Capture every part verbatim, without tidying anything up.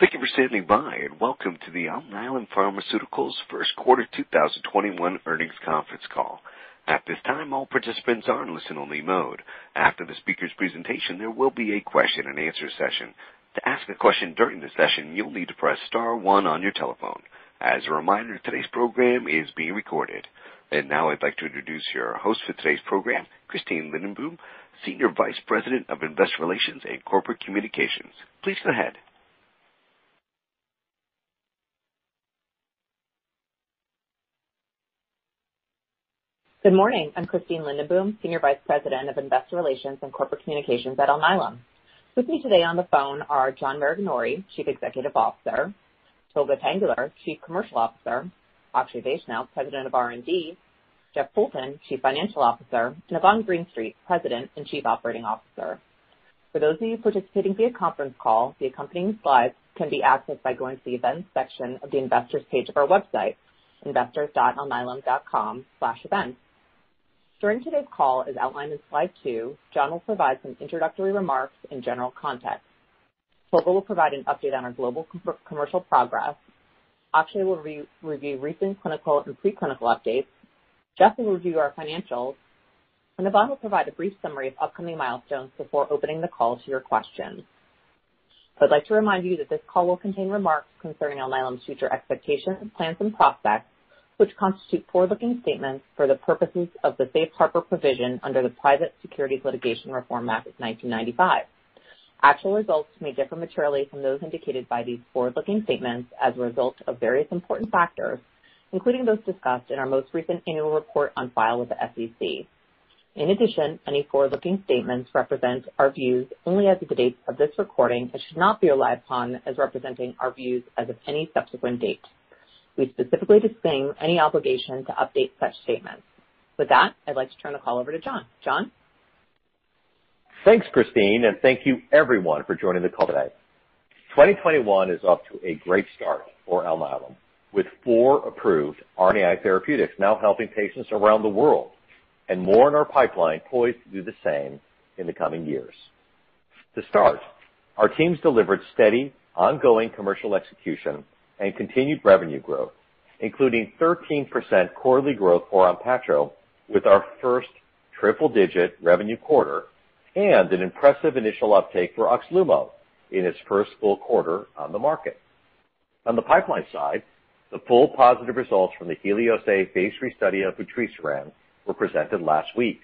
Thank you for standing by, and welcome to the Alnylam Pharmaceuticals First Quarter two thousand twenty-one Earnings Conference Call. At this time, all participants are in listen-only mode. After the speaker's presentation, there will be a question-and-answer session. To ask a question during the session, you'll need to press star one on your telephone. As a reminder, today's program is being recorded. And now I'd like to introduce your host for today's program, Christine Lindenboom, Senior Vice President of Investor Relations and Corporate Communications. Please go ahead. Good morning. I'm Christine Lindenboom, Senior Vice President of Investor Relations and Corporate Communications at Alnylam. With me today on the phone are John Maraganore, Chief Executive Officer, Tolga Tanguler, Chief Commercial Officer, Akshay Vaishnaw, President of R and D, Jeff Fulton, Chief Financial Officer, and Yvonne Greenstreet, President and Chief Operating Officer. For those of you participating via conference call, the accompanying slides can be accessed by going to the Events section of the Investors page of our website, investors dot alnylam dot com slash events. During today's call, as outlined in slide two, John will provide some introductory remarks and general context. Tolga will provide an update on our global com- commercial progress. Akshay will re- review recent clinical and preclinical updates. Jeff will review our financials. And Yvonne will provide a brief summary of upcoming milestones before opening the call to your questions. I'd like to remind you that this call will contain remarks concerning Alnylam's future expectations, plans, and prospects, which constitute forward-looking statements for the purposes of the Safe Harbor provision under the Private Securities Litigation Reform Act of nineteen ninety-five. Actual results may differ materially from those indicated by these forward-looking statements as a result of various important factors, including those discussed in our most recent annual report on file with the S E C. In addition, any forward-looking statements represent our views only as of the date of this recording and should not be relied upon as representing our views as of any subsequent date. We specifically disclaim any obligation to update such statements. With that, I'd like to turn the call over to John. John? Thanks, Christine, and thank you everyone for joining the call today. twenty twenty-one is off to a great start for Alnylam, with four approved R N A i therapeutics now helping patients around the world, and more in our pipeline poised to do the same in the coming years. To start, our teams delivered steady, ongoing commercial execution and continued revenue growth, including thirteen percent quarterly growth for Onpattro with our first triple-digit revenue quarter and an impressive initial uptake for Oxlumo in its first full quarter on the market. On the pipeline side, the full positive results from the Helios A phase three study of vutrisiran were presented last week,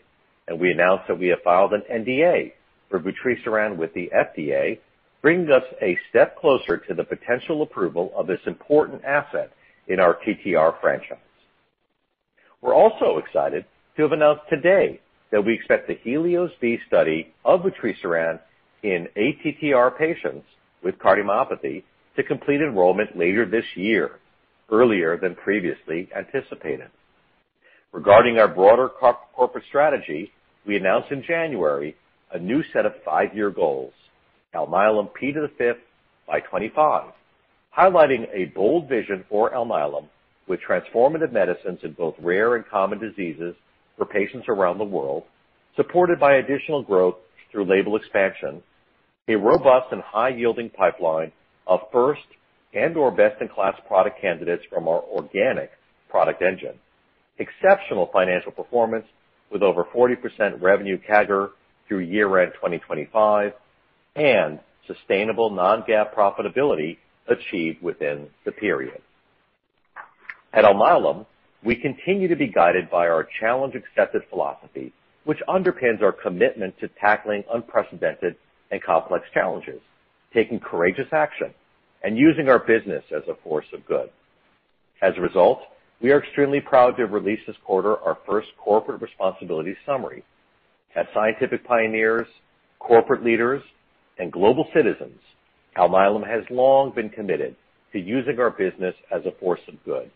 and we announced that we have filed an N D A for vutrisiran with the F D A, bringing us a step closer to the potential approval of this important asset in our T T R franchise. We're also excited to have announced today that we expect the Helios B study of vutrisiran in A T T R patients with cardiomyopathy to complete enrollment later this year, earlier than previously anticipated. Regarding our broader corporate strategy, we announced in January a new set of five-year goals, Alnylam P to the fifth by twenty-five, highlighting a bold vision for Alnylam with transformative medicines in both rare and common diseases for patients around the world, supported by additional growth through label expansion, a robust and high-yielding pipeline of first and or best-in-class product candidates from our organic product engine, exceptional financial performance with over forty percent revenue C A G R through year-end twenty twenty-five, and sustainable non-GAAP profitability achieved within the period. At Alnylam, we continue to be guided by our challenge-accepted philosophy, which underpins our commitment to tackling unprecedented and complex challenges, taking courageous action, and using our business as a force of good. As a result, we are extremely proud to have released this quarter our first corporate responsibility summary. As scientific pioneers, corporate leaders, and global citizens, Alnylam has long been committed to using our business as a force of good,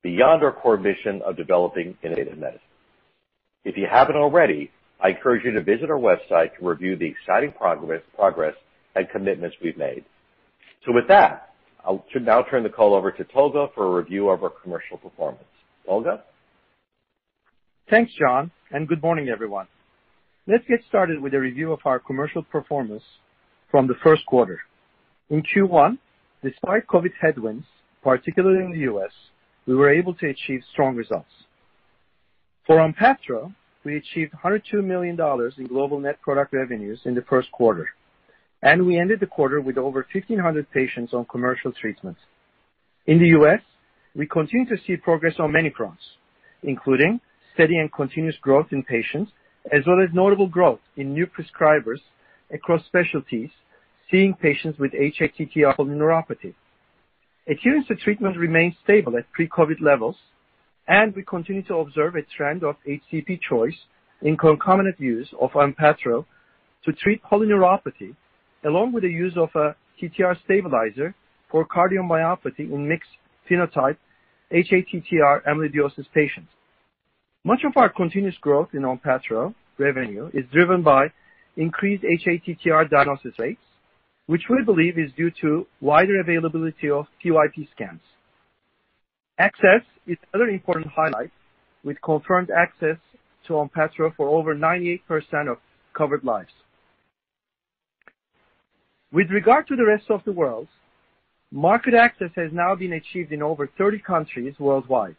beyond our core mission of developing innovative medicine. If you haven't already, I encourage you to visit our website to review the exciting progress, progress and commitments we've made. So with that, I'll now turn the call over to Tolga for a review of our commercial performance. Tolga? Thanks, John, and good morning, everyone. Let's get started with a review of our commercial performance from the first quarter. In Q one, Despite COVID headwinds, particularly in the U S, we were able to achieve strong results. For Onpattro, we achieved one hundred two million dollars in global net product revenues in the first quarter, and we ended the quarter with over fifteen hundred patients on commercial treatment. In the U S, we continue to see progress on many fronts, including steady and continuous growth in patients, as well as notable growth in new prescribers across specialties seeing patients with H A T T R polyneuropathy. Adherence to treatment remains stable at pre-COVID levels, and we continue to observe a trend of H C P choice in concomitant use of Onpattro to treat polyneuropathy, along with the use of a T T R stabilizer for cardiomyopathy in mixed phenotype H A T T R amyloidosis patients. Much of our continuous growth in Onpattro revenue is driven by increased H A T T R diagnosis rates, which we believe is due to wider availability of P Y P scans. Access is another important highlight, with confirmed access to Onpattro for over ninety-eight percent of covered lives. With regard to the rest of the world, market access has now been achieved in over thirty countries worldwide,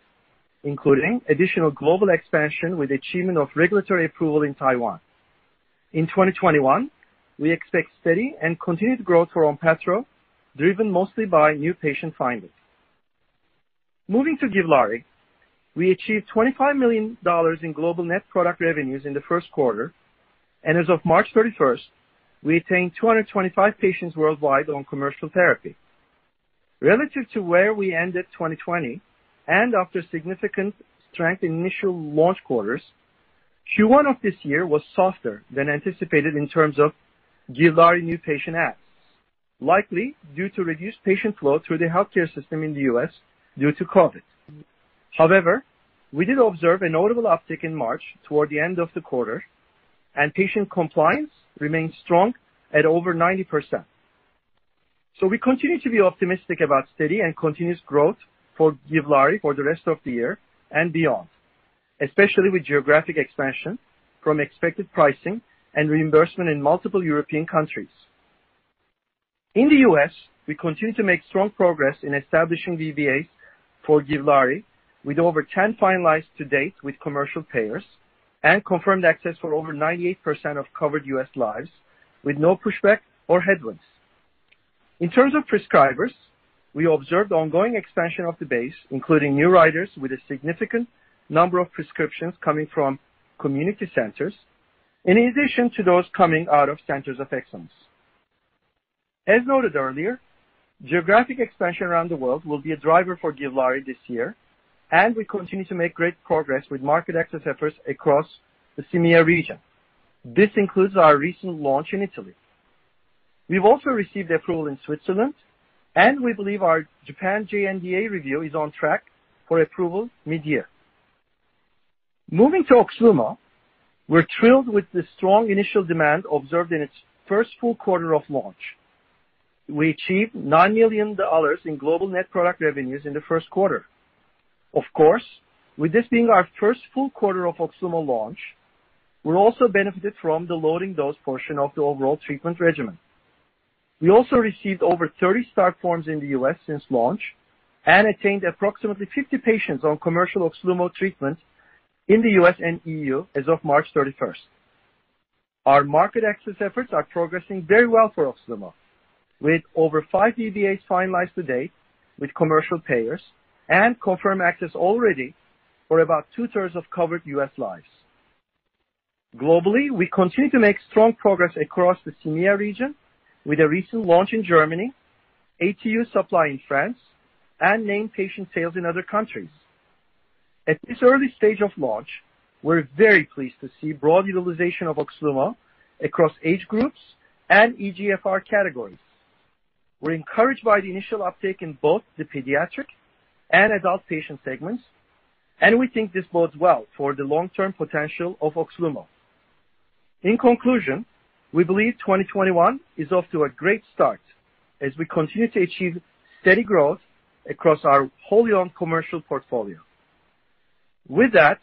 including additional global expansion with achievement of regulatory approval in Taiwan. In twenty twenty-one, we expect steady and continued growth for Onpattro, driven mostly by new patient findings. Moving to Givlaari, we achieved twenty-five million dollars in global net product revenues in the first quarter, and as of March thirty-first, we attained two hundred twenty-five patients worldwide on commercial therapy. Relative to where we ended twenty twenty, and after significant strength in initial launch quarters, Q one of this year was softer than anticipated in terms of Givlaari new patient adds, likely due to reduced patient flow through the healthcare system in the U S due to COVID. However, we did observe a notable uptick in March toward the end of the quarter, and patient compliance remains strong at over ninety percent. So we continue to be optimistic about steady and continuous growth for Givlaari for the rest of the year and beyond, especially with geographic expansion from expected pricing and reimbursement in multiple European countries. In the U S, we continue to make strong progress in establishing V B As for Givlaari, with over ten finalized to date with commercial payers, and confirmed access for over ninety-eight percent of covered U S lives, with no pushback or headwinds. In terms of prescribers, we observed ongoing expansion of the base, including new writers with a significant number of prescriptions coming from community centers, in addition to those coming out of centers of excellence. As noted earlier, geographic expansion around the world will be a driver for Givlaari this year, and we continue to make great progress with market access efforts across the EMEA region. This includes our recent launch in Italy. We've also received approval in Switzerland, and we believe our Japan J N D A review is on track for approval mid-year. Moving to Oxlumo, we're thrilled with the strong initial demand observed in its first full quarter of launch. We achieved nine million dollars in global net product revenues in the first quarter. Of course, with this being our first full quarter of Oxlumo launch, we're also benefited from the loading dose portion of the overall treatment regimen. We also received over thirty start forms in the U S since launch and attained approximately fifty patients on commercial Oxlumo treatment in the U S and E U as of March thirty-first. Our market access efforts are progressing very well for Oxlumo, with over five V B As finalized to date with commercial payers and confirmed access already for about two-thirds of covered U S lives. Globally, we continue to make strong progress across the EMEA region with a recent launch in Germany, A T U supply in France, and named patient sales in other countries. At this early stage of launch, we're very pleased to see broad utilization of Oxlumo across age groups and E G F R categories. We're encouraged by the initial uptake in both the pediatric and adult patient segments, and we think this bodes well for the long-term potential of Oxlumo. In conclusion, we believe twenty twenty-one is off to a great start as we continue to achieve steady growth across our wholly owned commercial portfolio. With that,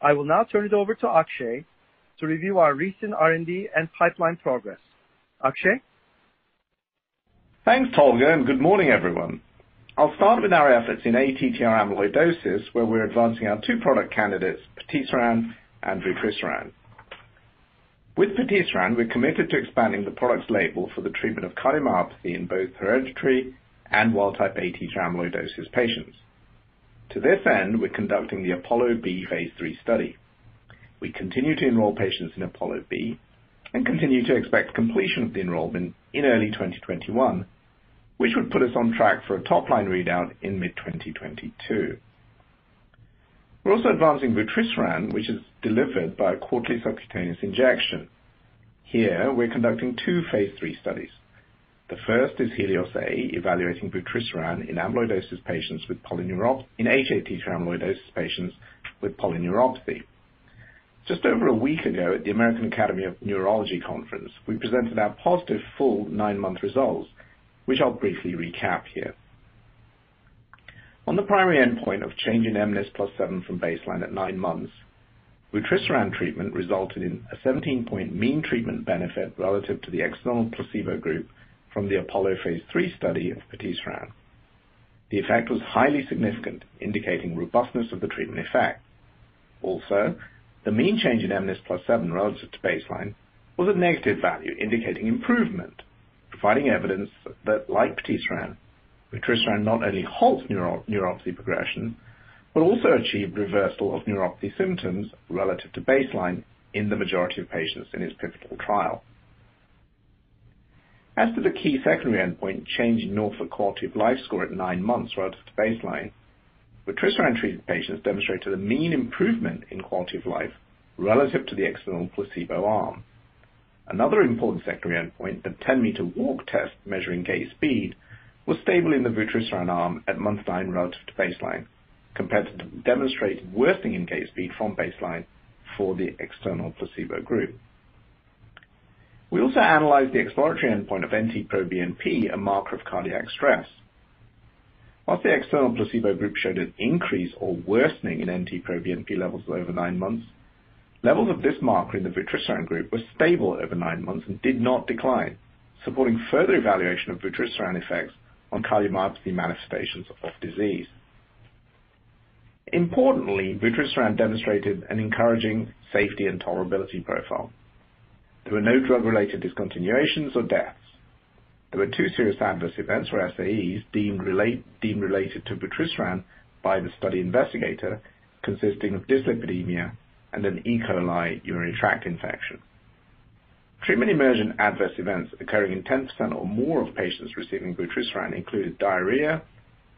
I will now turn it over to Akshay to review our recent R and D and pipeline progress. Akshay? Thanks, Tolga, and good morning, everyone. I'll start with our efforts in A T T R amyloidosis, where we're advancing our two product candidates, patisiran and vutrisiran. With patisiran, we're committed to expanding the product's label for the treatment of cardiomyopathy in both hereditary and wild-type A T T R amyloidosis patients. To this end, we're conducting the Apollo B phase three study. We continue to enroll patients in Apollo B and continue to expect completion of the enrollment in early twenty twenty-one, which would put us on track for a top-line readout in mid twenty twenty-two. We're also advancing vutrisiran, which is delivered by a quarterly subcutaneous injection. Here, we're conducting two phase three studies. The first is Helios A, evaluating vutrisiran in amyloidosis patients with polyneuropathy, in hATTR amyloidosis patients with polyneuropathy. Just over a week ago at the American Academy of Neurology conference, we presented our positive full nine-month results, which I'll briefly recap here. On the primary endpoint of change in M N I S plus seven from baseline at nine months, vutrisiran treatment resulted in a seventeen point mean treatment benefit relative to the external placebo group from the Apollo phase three study of patisiran. The effect was highly significant, indicating robustness of the treatment effect. Also, the mean change in M N I S plus seven relative to baseline was a negative value, indicating improvement, providing evidence that, like patisiran, vutrisiran not only halts neuro neuropathy progression, but also achieved reversal of neuropathy symptoms relative to baseline in the majority of patients in its pivotal trial. As to the key secondary endpoint, change in Norfolk Quality of Life score at nine months relative to baseline, vutrisiran-treated patients demonstrated a mean improvement in quality of life relative to the external placebo arm. Another important secondary endpoint, the ten meter walk test measuring gait speed, was stable in the vutrisiran arm at month nine relative to baseline, compared to the demonstrated worsening in gait speed from baseline for the external placebo group. We also analyzed the exploratory endpoint of N T pro B N P, a marker of cardiac stress. Whilst the external placebo group showed an increase or worsening in N T pro B N P levels over nine months, levels of this marker in the vutrisiran group were stable over nine months and did not decline, supporting further evaluation of vutrisiran effects on cardiomyopathy manifestations of disease. Importantly, vutrisiran demonstrated an encouraging safety and tolerability profile. There were no drug-related discontinuations or deaths. There were two serious adverse events or S A Es deemed, relate, deemed related to vutrisiran by the study investigator, consisting of dyslipidemia and an E. coli urinary tract infection. Treatment-emergent adverse events occurring in ten percent or more of patients receiving vutrisiran included diarrhea,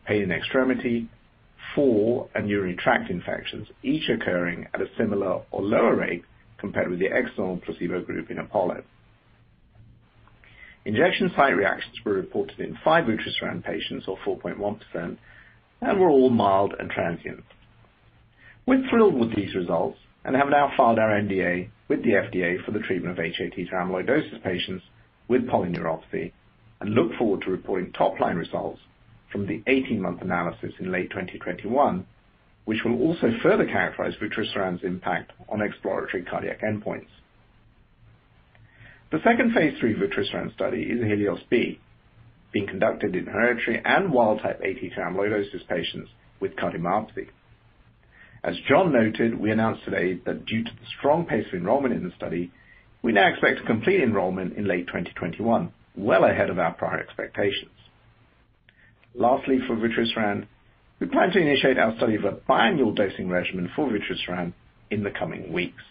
pain in extremity, fall, and urinary tract infections, each occurring at a similar or lower rate compared with the external placebo group in Apollo. Injection site reactions were reported in five vutrisiran patients, or four point one percent, and were all mild and transient. We're thrilled with these results and have now filed our N D A with the F D A for the treatment of hATTR amyloidosis patients with polyneuropathy, and look forward to reporting top-line results from the eighteen month analysis in late twenty twenty-one, which will also further characterize vutrisiran's impact on exploratory cardiac endpoints. The second phase three vutrisiran study is Helios B, being conducted in hereditary and wild-type A T T R amyloidosis patients with cardiomyopathy. As John noted, we announced today that due to the strong pace of enrollment in the study, we now expect to complete enrollment in late twenty twenty-one, well ahead of our prior expectations. Lastly, for vutrisiran, we plan to initiate our study of a biannual dosing regimen for vutrisiran in the coming weeks.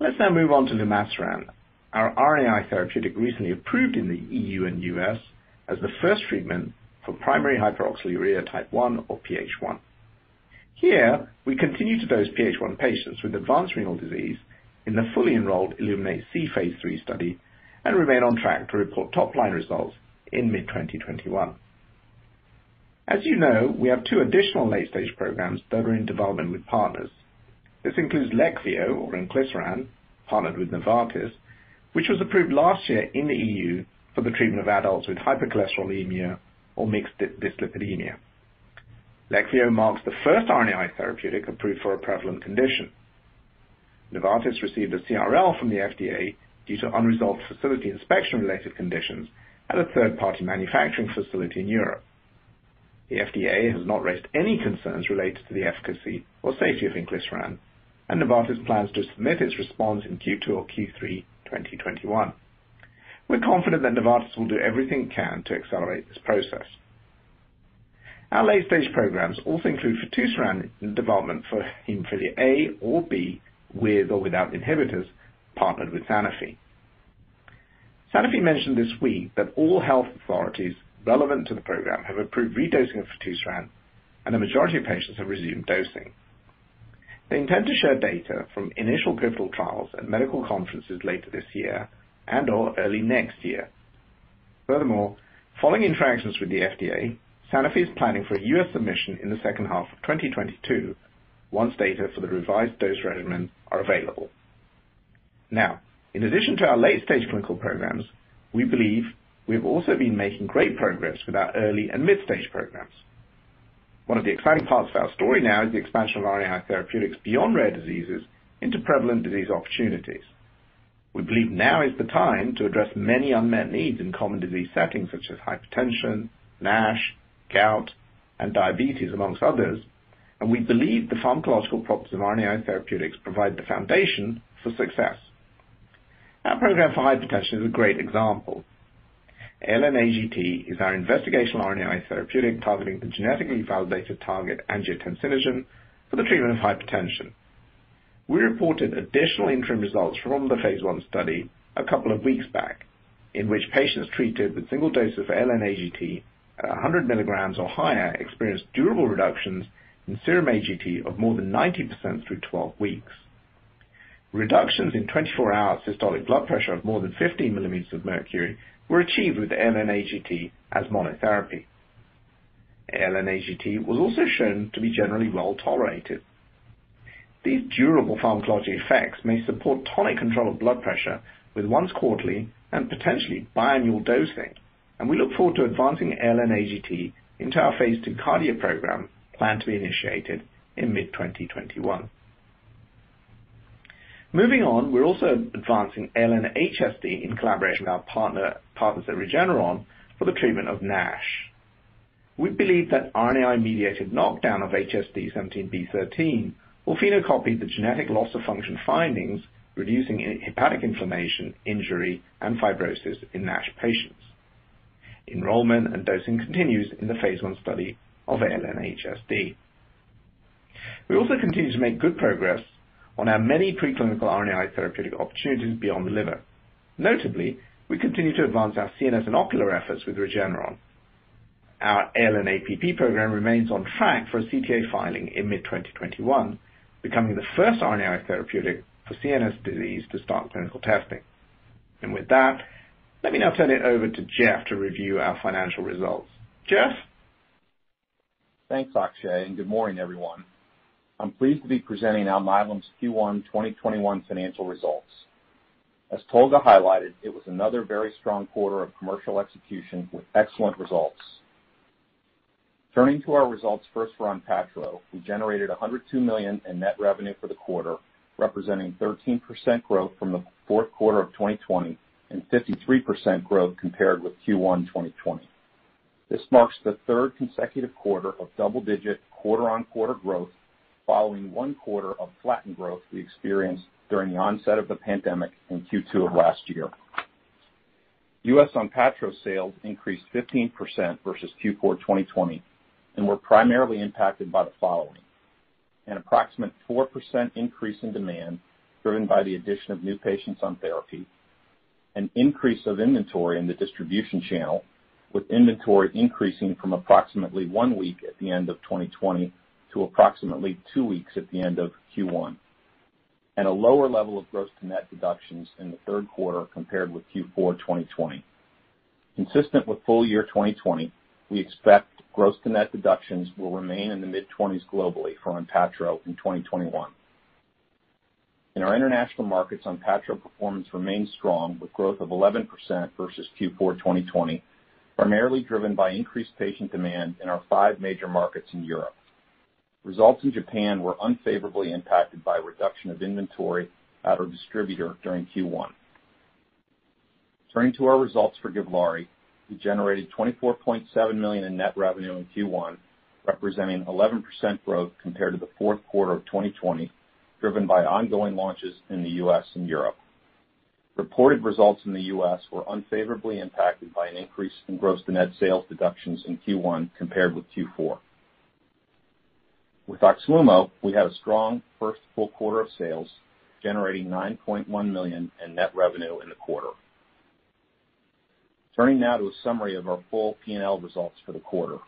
Let's now move on to lumasiran, our R N A i therapeutic recently approved in the E U and U S as the first treatment for primary hyperoxaluria type one, or P H one. Here, we continue to dose P H one patients with advanced renal disease in the fully enrolled Illuminate C phase three study and remain on track to report top-line results in mid twenty twenty-one. As you know, we have two additional late-stage programs that are in development with partners. This includes Leqvio, or inclisiran, partnered with Novartis, which was approved last year in the E U for the treatment of adults with hypercholesterolemia or mixed dyslipidemia. Leqvio marks the first R N A i therapeutic approved for a prevalent condition. Novartis received a C R L from the F D A due to unresolved facility inspection-related conditions and a third-party manufacturing facility in Europe. The F D A has not raised any concerns related to the efficacy or safety of inclisiran, and Novartis plans to submit its response in Q two or Q three twenty twenty-one. We're confident that Novartis will do everything it can to accelerate this process. Our late-stage programs also include fitusiran in development for hemophilia A or B with or without inhibitors, partnered with Sanofi. Sanofi mentioned this week that all health authorities relevant to the program have approved redosing of fitusiran, and a majority of patients have resumed dosing. They intend to share data from initial pivotal trials at medical conferences later this year and or early next year. Furthermore, following interactions with the F D A, Sanofi is planning for a U S submission in the second half of twenty twenty-two once data for the revised dose regimen are available. Now, in addition to our late-stage clinical programs, we believe we have also been making great progress with our early and mid-stage programs. One of the exciting parts of our story now is the expansion of R N A i therapeutics beyond rare diseases into prevalent disease opportunities. We believe now is the time to address many unmet needs in common disease settings such as hypertension, NASH, gout, and diabetes, amongst others, and we believe the pharmacological properties of R N A i therapeutics provide the foundation for success. Our program for hypertension is a great example. A L N A G T is our investigational R N A i therapeutic targeting the genetically validated target angiotensinogen for the treatment of hypertension. We reported additional interim results from the phase one study a couple of weeks back, in which patients treated with single doses of A L N A G T at one hundred milligrams or higher experienced durable reductions in serum A G T of more than ninety percent through twelve weeks. Reductions in twenty-four hour systolic blood pressure of more than fifteen millimeters of mercury were achieved with A L N A G T as monotherapy. A L N A G T was also shown to be generally well tolerated. These durable pharmacologic effects may support tonic control of blood pressure with once quarterly and potentially biannual dosing, and we look forward to advancing A L N A G T into our phase two cardio program planned to be initiated in mid twenty twenty-one. Moving on, we're also advancing A L N H S D in collaboration with our partner, partners at Regeneron for the treatment of NASH. We believe that R N A i-mediated knockdown of H S D seventeen B thirteen will phenocopy the genetic loss-of-function findings, reducing hepatic inflammation, injury, and fibrosis in NASH patients. Enrollment and dosing continues in the phase one study of A L N H S D. We also continue to make good progress on our many preclinical R N A i therapeutic opportunities beyond the liver. Notably, we continue to advance our C N S and ocular efforts with Regeneron. Our A L N A P P program remains on track for a C T A filing in mid twenty twenty-one, becoming the first R N A i therapeutic for C N S disease to start clinical testing. And with that, let me now turn it over to Jeff to review our financial results. Jeff? Thanks, Akshay, and good morning, everyone. I'm pleased to be presenting Alnylam's Q one twenty twenty-one financial results. As Tolga highlighted, it was another very strong quarter of commercial execution with excellent results. Turning to our results first for Onpattro, we generated one hundred two million dollars in net revenue for the quarter, representing thirteen percent growth from the fourth quarter of twenty twenty and fifty-three percent growth compared with Q one twenty twenty. This marks the third consecutive quarter of double-digit quarter-on-quarter growth following one quarter of flattened growth we experienced during the onset of the pandemic in Q two of last year. U S Onpattro sales increased fifteen percent versus Q four twenty twenty and were primarily impacted by the following: an approximate four percent increase in demand driven by the addition of new patients on therapy, an increase of inventory in the distribution channel, with inventory increasing from approximately one week at the end of twenty twenty to approximately two weeks at the end of Q one, and a lower level of gross to net deductions in the third quarter compared with Q four twenty twenty. Consistent with full year twenty twenty, we expect gross to net deductions will remain in the mid twenties globally for Onpattro in twenty twenty-one. In our international markets, Onpattro performance remains strong with growth of eleven percent versus Q four twenty twenty, primarily driven by increased patient demand in our five major markets in Europe. Results in Japan were unfavorably impacted by a reduction of inventory at our distributor during Q one. Turning to our results for Givlaari, we generated twenty-four point seven million dollars in net revenue in Q one, representing eleven percent growth compared to the fourth quarter of twenty twenty, driven by ongoing launches in the U S and Europe. Reported results in the U S were unfavorably impacted by an increase in gross-to-net sales deductions in Q one compared with Q four. With Oxlumo, we had a strong first full quarter of sales, generating nine point one million dollars in net revenue in the quarter. Turning now to a summary of our full P and L results for the quarter.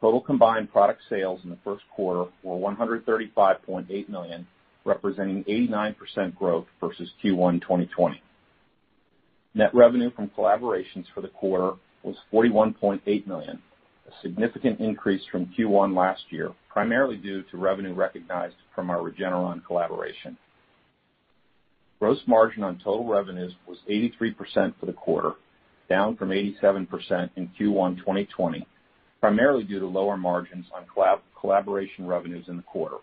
Total combined product sales in the first quarter were one hundred thirty-five point eight million dollars, representing eighty-nine percent growth versus Q one twenty twenty. Net revenue from collaborations for the quarter was forty-one point eight million dollars, a significant increase from Q one last year, primarily due to revenue recognized from our Regeneron collaboration. Gross margin on total revenues was eighty-three percent for the quarter, down from eighty-seven percent in Q one twenty twenty, primarily due to lower margins on collab- collaboration revenues in the quarter.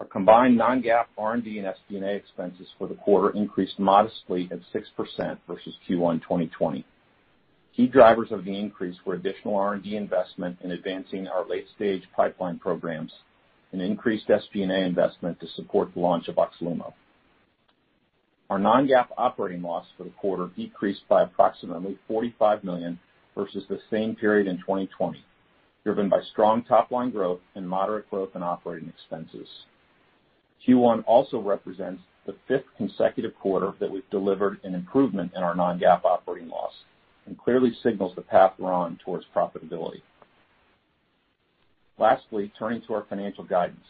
Our combined non-GAAP R and D and S G and A expenses for the quarter increased modestly at six percent versus Q one twenty twenty. Key drivers of the increase were additional R and D investment in advancing our late-stage pipeline programs and increased S G and A investment to support the launch of Oxlumo. Our non-GAAP operating loss for the quarter decreased by approximately forty-five million dollars versus the same period in twenty twenty, driven by strong top-line growth and moderate growth in operating expenses. Q one also represents the fifth consecutive quarter that we've delivered an improvement in our non-GAAP operating loss and clearly signals the path we're on towards profitability. Lastly, turning to our financial guidance.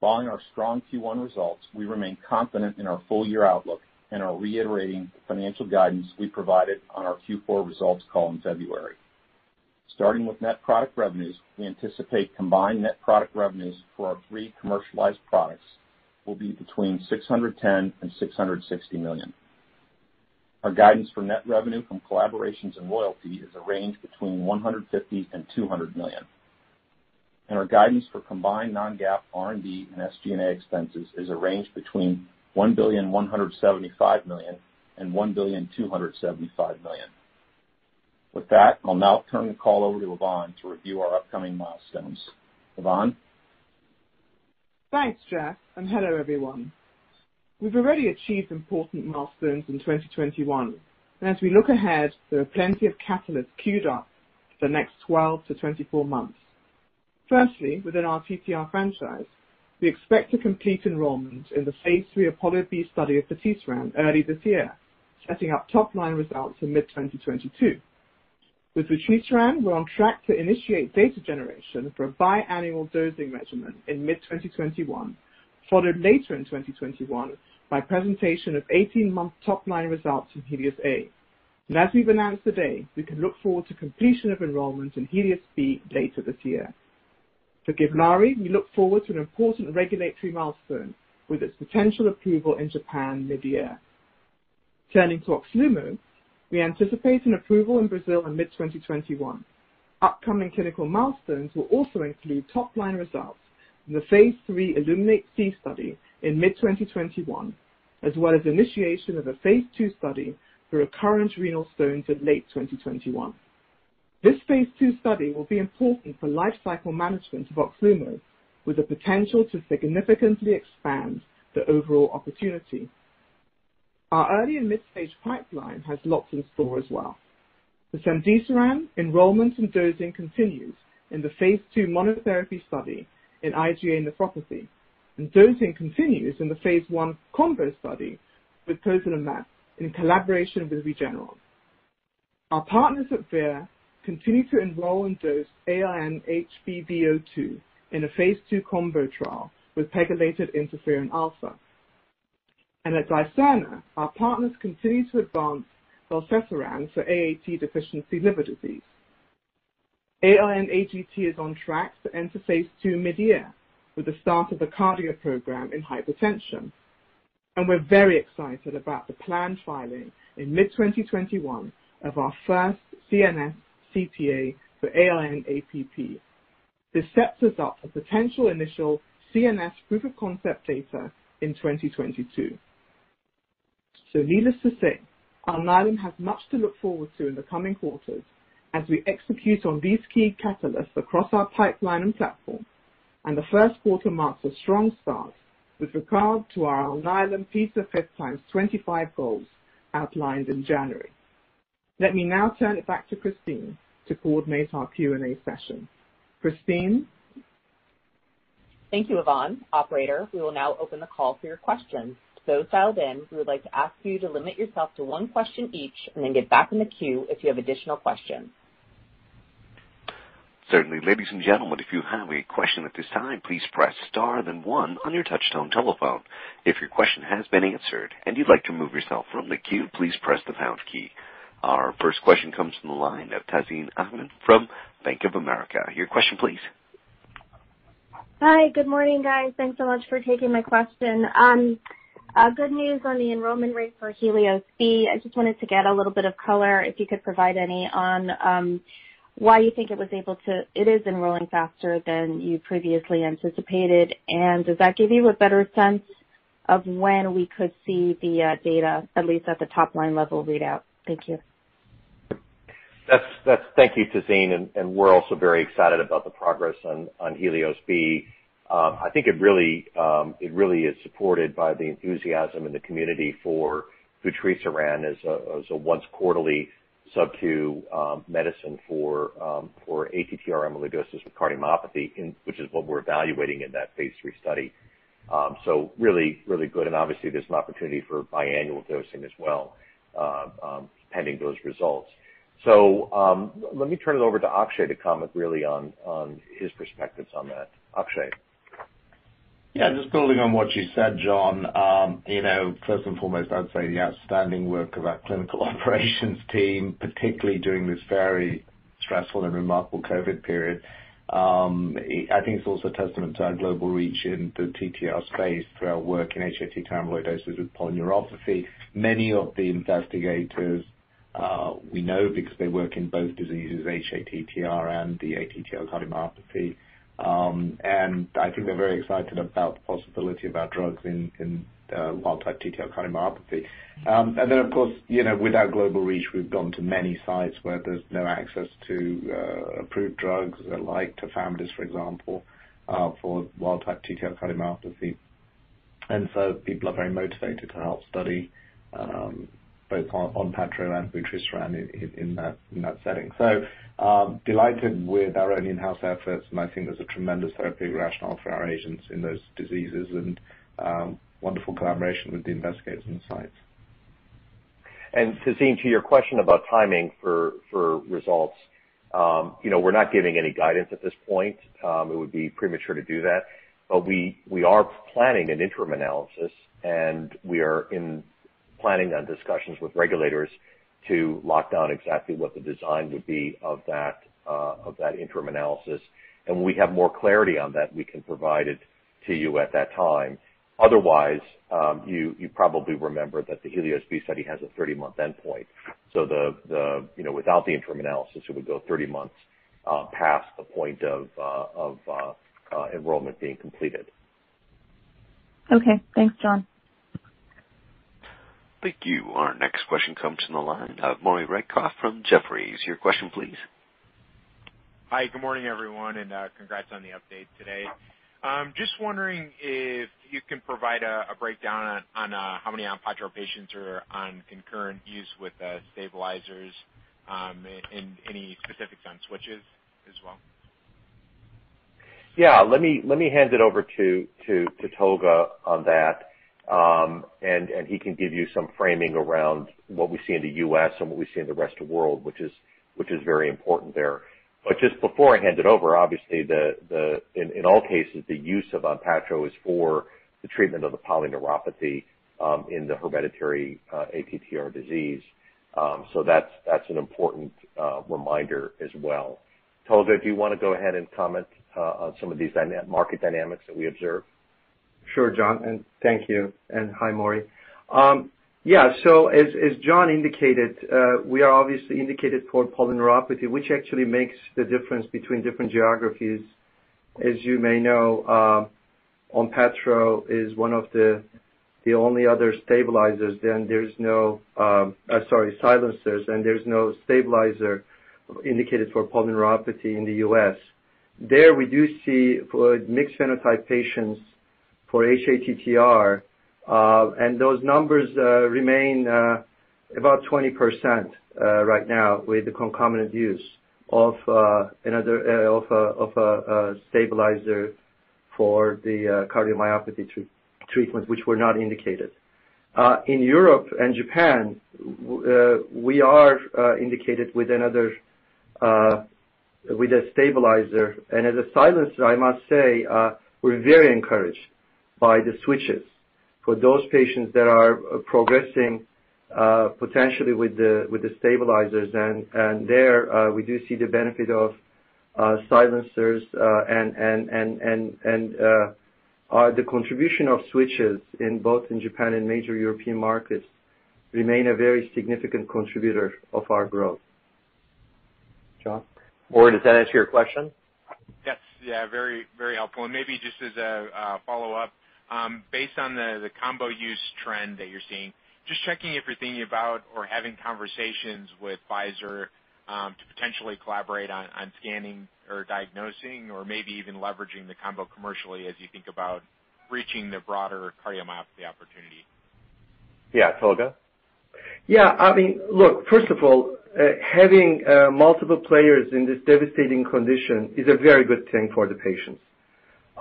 Following our strong Q one results, we remain confident in our full-year outlook and are reiterating the financial guidance we provided on our Q four results call in February. Starting with net product revenues, we anticipate combined net product revenues for our three commercialized products will be between six hundred ten and six hundred sixty million dollars. Our guidance for net revenue from collaborations and royalty is a range between one hundred fifty and two hundred million dollars. And our guidance for combined non-GAAP R and D and S G and A expenses is a range between one billion one hundred seventy-five million dollars and one billion two hundred seventy-five million dollars. With that, I'll now turn the call over to Yvonne to review our upcoming milestones. Yvonne? Thanks, Jeff, and hello, everyone. We've already achieved important milestones in twenty twenty-one, and as we look ahead, there are plenty of catalysts queued up for the next twelve to twenty-four months. Firstly, within our T T R franchise, we expect to complete enrollment in the phase three Apollo B study of patisiran early this year, setting up top-line results in mid twenty twenty-two. With vutrisiran, we're on track to initiate data generation for a biannual dosing regimen in mid twenty twenty-one, followed later in twenty twenty-one by presentation of eighteen-month top-line results in Helios A. And as we've announced today, we can look forward to completion of enrollment in Helios B later this year. For Givlaari, we look forward to an important regulatory milestone with its potential approval in Japan mid-year. Turning to Oxlumo, we anticipate an approval in Brazil in mid twenty twenty-one. Upcoming clinical milestones will also include top-line results from the phase three Illuminate C study in mid twenty twenty-one, as well as initiation of a phase two study for recurrent renal stones in late twenty twenty-one. This phase two study will be important for life cycle management of Oxlumo, with the potential to significantly expand the overall opportunity. Our early and mid-stage pipeline has lots in store as well. For cemdisiran, enrollment and dosing continues in the phase two monotherapy study in I G A nephropathy, and dosing continues in the phase one combo study with pozelimab in collaboration with Regeneron. Our partners at Vir continue to enroll and dose A L N H S D in a phase two combo trial with pegylated interferon alpha. And at Dicerna, our partners continue to advance belcesiran for A A T deficiency liver disease. A L N A G T is on track to enter phase two mid-year with the start of the cardio program in hypertension. And we're very excited about the planned filing in mid twenty twenty-one of our first C N S C T A for A L N A P P. This sets us up for potential initial C N S proof of concept data in twenty twenty-two. So needless to say, Alnylam has much to look forward to in the coming quarters as we execute on these key catalysts across our pipeline and platform, and the first quarter marks a strong start with regard to our Alnylam P S A five times twenty-five goals outlined in January. Let me now turn it back to Christine to coordinate our Q and A session. Christine? Thank you, Yvonne. Operator, we will now open the call for your questions. To those dialed in, we would like to ask you to limit yourself to one question each and then get back in the queue if you have additional questions. Certainly. Ladies and gentlemen, if you have a question at this time, please press star then one on your touchtone telephone. If your question has been answered and you'd like to remove yourself from the queue, please press the pound key. Our first question comes from the line of Tazeen Ahmad from Bank of America. Your question, please. Hi. Good morning, guys. Thanks so much for taking my question. Um, uh, good news on the enrollment rate for Helios B. I just wanted to get a little bit of color, if you could provide any, on um, why you think it was able to, it is enrolling faster than you previously anticipated, and does that give you a better sense of when we could see the uh, data, at least at the top line level readout? Thank you. That's, that's, thank you, Tazeen, and, and we're also very excited about the progress on, on Helios B. Um, I think it really, um, it really is supported by the enthusiasm in the community for vutrisiran as a, as a once quarterly sub-Q um, medicine for um, for A T T R amyloidosis with cardiomyopathy, in, which is what we're evaluating in that phase three study. Um, so really, really good, and obviously there's an opportunity for biannual dosing as well, uh, um, pending those results. So um, let me turn it over to Akshay to comment really on, on his perspectives on that. Akshay. Yeah, just building on what you said, John, um, you know, first and foremost, I'd say the outstanding work of our clinical operations team, particularly during this very stressful and remarkable COVID period. Um, I think it's also a testament to our global reach in the T T R space through our work in H A T T R amyloidosis with polyneuropathy. Many of the investigators uh, we know because they work in both diseases, H A T T R and the A T T R cardiomyopathy. Um, and I think they're very excited about the possibility of our drugs in, in uh, wild-type T T R cardiomyopathy. Um, and then, of course, you know, with our global reach, we've gone to many sites where there's no access to uh, approved drugs, like tafamidis, for example, uh, for wild-type T T R cardiomyopathy. And so people are very motivated to help study um, both Onpattro and vutrisiran in, in, that, in that setting. So um, delighted with our own in-house efforts, and I think there's a tremendous therapeutic rationale for our agents in those diseases, and um, wonderful collaboration with the investigators and the sites. And Tazeen, to your question about timing for, for results, um, you know, we're not giving any guidance at this point. Um, it would be premature to do that, but we, we are planning an interim analysis, and we are in planning on discussions with regulators to lock down exactly what the design would be of that uh, of that interim analysis. And when we have more clarity on that, we can provide it to you at that time. Otherwise, um, you you probably remember that the Helios B study has a thirty month endpoint. So the the you know without the interim analysis, it would go thirty months uh, past the point of uh, of uh, uh, enrollment being completed. Okay. Thanks, John. Thank you. Our next question comes from the line of Maury Raycroft from Jefferies. Your question, please. Hi, good morning, everyone, and uh, congrats on the update today. Um, just wondering if you can provide a, a breakdown on, on uh, how many Onpattro patients are on concurrent use with uh, stabilizers um, and, and any specifics on switches as well. Yeah, let me let me hand it over to, to, to Tolga on that. Um, and, and he can give you some framing around what we see in the U S and what we see in the rest of the world, which is, which is very important there. But just before I hand it over, obviously the, the, in, in all cases, the use of Onpattro is for the treatment of the polyneuropathy, um, in the hereditary, uh, A T T R disease. Um, so that's, that's an important, uh, reminder as well. Tolga, do you want to go ahead and comment, uh, on some of these dyna- market dynamics that we observe? Sure, John, and thank you, and hi, Maury. Um, yeah, so as, as John indicated, uh, we are obviously indicated for polyneuropathy, which actually makes the difference between different geographies. As you may know, uh, Onpattro is one of the the only other stabilizers, then there's no, um, uh, sorry, silencers, and there's no stabilizer indicated for polyneuropathy in the U S. There we do see for mixed phenotype patients for H A T T R, uh, and those numbers uh, remain uh, about twenty percent uh, right now with the concomitant use of uh, another uh, of a of a, a stabilizer for the uh, cardiomyopathy tre treatment, which were not indicated. Uh, in Europe and Japan, uh, we are uh, indicated with another. Uh, with a stabilizer, and as a silencer, I must say, uh, we're very encouraged by the switches for those patients that are progressing uh, potentially with the with the stabilizers, and and there uh, we do see the benefit of uh, silencers uh, and and and and and uh, are the contribution of switches in both in Japan and major European markets remain a very significant contributor of our growth. John? Or does that answer your question? Yes, yeah, very, very helpful. And maybe just as a uh, follow-up, um, based on the, the combo use trend that you're seeing, just checking if you're thinking about or having conversations with Pfizer um, to potentially collaborate on, on scanning or diagnosing, or maybe even leveraging the combo commercially as you think about reaching the broader cardiomyopathy opportunity. Yeah, Tolga? Yeah, I mean, look, first of all, Uh, having uh, multiple players in this devastating condition is a very good thing for the patients.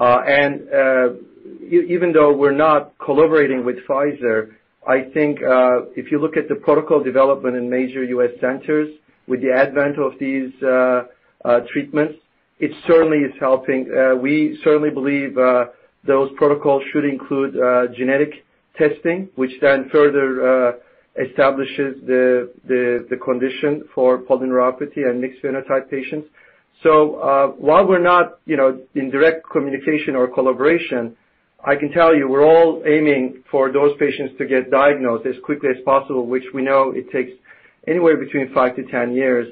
Uh, and uh, e even though we're not collaborating with Pfizer, I think uh, if you look at the protocol development in major U S centers with the advent of these uh, uh, treatments, it certainly is helping. Uh, we certainly believe uh, those protocols should include uh, genetic testing, which then further uh, establishes the, the the condition for polyneuropathy and mixed phenotype patients. So uh, while we're not, you know, in direct communication or collaboration, I can tell you we're all aiming for those patients to get diagnosed as quickly as possible, which we know it takes anywhere between five to ten years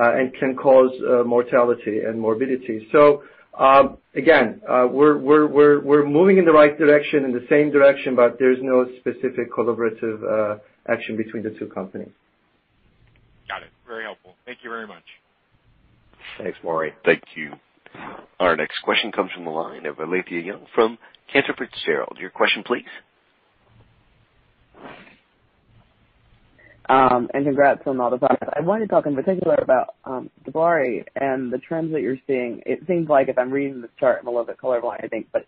uh, and can cause uh, mortality and morbidity. So um, again, uh, we're we're we're we're moving in the right direction, in the same direction, but there's no specific collaborative Uh, action between the two companies. Got it. Very helpful. Thank you very much. Thanks, Maury. Thank you. Our next question comes from the line of Alethea Young from Cantor Fitzgerald. Your question, please. Um, and congrats on all the progress. I wanted to talk in particular about um, Givlaari and the trends that you're seeing. It seems like, if I'm reading this chart, I'm a little bit colorblind, I think, but,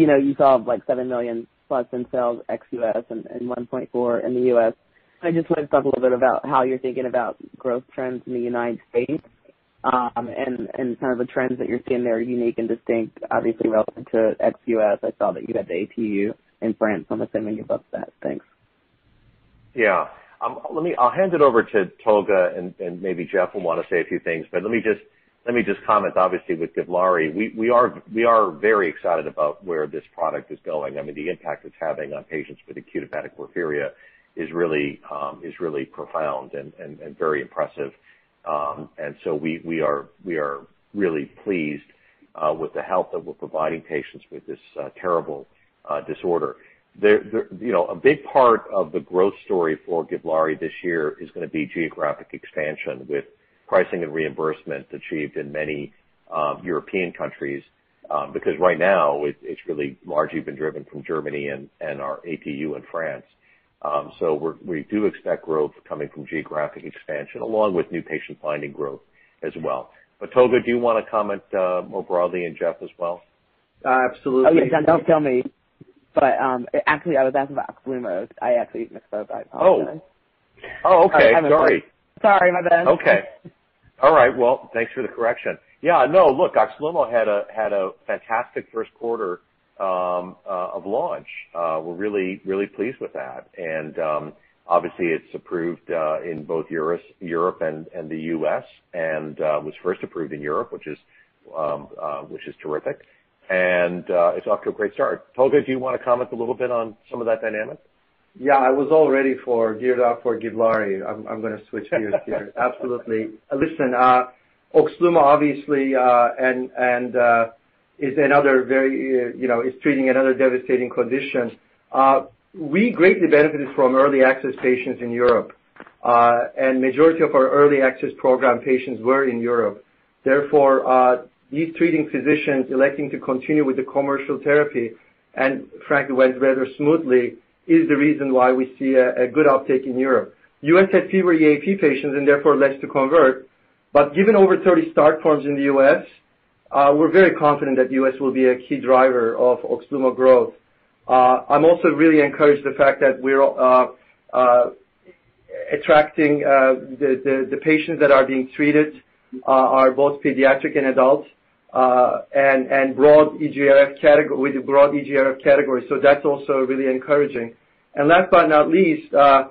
you know, you saw like seven million plus in sales ex U S and, and one point four in the U S I just wanted to talk a little bit about how you're thinking about growth trends in the United States um, and, and kind of the trends that you're seeing there are unique and distinct, obviously, relative to ex U S I saw that you had the A T U in France. I'm assuming you booked that. Thanks. Yeah. Um, let me, I'll hand it over to Tolga, and, and maybe Jeff will want to say a few things, but let me just Let me just comment, obviously, with Givlaari. We, we are we are very excited about where this product is going. I mean, the impact it's having on patients with acute hepatic porphyria is really um, is really profound and, and, and very impressive. Um, and so we we are we are really pleased uh, with the help that we're providing patients with this uh, terrible uh, disorder. There, there, you know, a big part of the growth story for Givlaari this year is going to be geographic expansion with pricing and reimbursement achieved in many um, European countries, um, because right now it, it's really largely been driven from Germany and, and our A T U in France. Um, so we're, we do expect growth coming from geographic expansion along with new patient finding growth as well. But Tolga, do you want to comment uh, more broadly, and Jeff as well? Uh, absolutely. Oh, yeah, John, don't tell me. But um, actually, I was asking about Oxlumo. I actually misspoke. Oh. Oh, okay. Sorry. Sorry. Sorry, my bad. Okay. All right. Well, thanks for the correction. Yeah, no, look, Oxlumo had a had a fantastic first quarter um, uh, of launch. Uh, we're really, really pleased with that. And um, obviously it's approved uh, in both Europe and, and the U S, and uh, was first approved in Europe, which is um, uh, which is terrific. And uh, it's off to a great start. Tolga, do you want to comment a little bit on some of that dynamic? Yeah, I was all ready for, geared up for Givlaari. I'm, I'm going to switch gears here. Absolutely. Listen, uh, Oxlumo obviously, uh, and, and, uh, is another very, uh, you know, is treating another devastating condition. Uh, we greatly benefited from early access patients in Europe, uh, and majority of our early access program patients were in Europe. Therefore, uh, these treating physicians electing to continue with the commercial therapy, and frankly went rather smoothly, is the reason why we see a, a good uptake in Europe. U S had fewer E A P patients and therefore less to convert, but given over thirty start forms in the U S, uh, we're very confident that U S will be a key driver of Oxlumo growth. Uh, I'm also really encouraged the fact that we're uh, uh, attracting uh, the, the, the patients that are being treated uh, are both pediatric and adult, uh, and and broad E G F R category with a broad E G F R category. So that's also really encouraging. And last but not least, uh,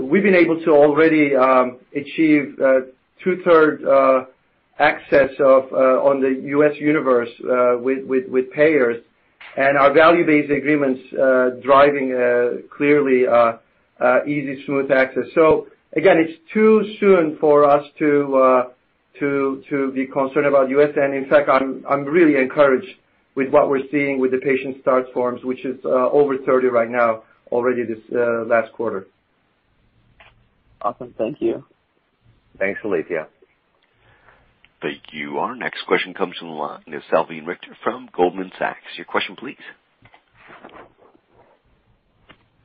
we've been able to already um, achieve uh, two-thirds uh, access of uh, on the U S universe uh, with, with with payers. And our value-based agreements uh, driving uh, clearly uh, uh, easy, smooth access. So again, it's too soon for us to uh, to to be concerned about U S. And in fact, I'm I'm really encouraged with what we're seeing with the patient start forms, which is uh, over thirty right now already this uh, last quarter. Awesome, thank you. Thanks, Alethea. Thank you. Our next question comes from the line of Salveen Richter from Goldman Sachs. Your question, please.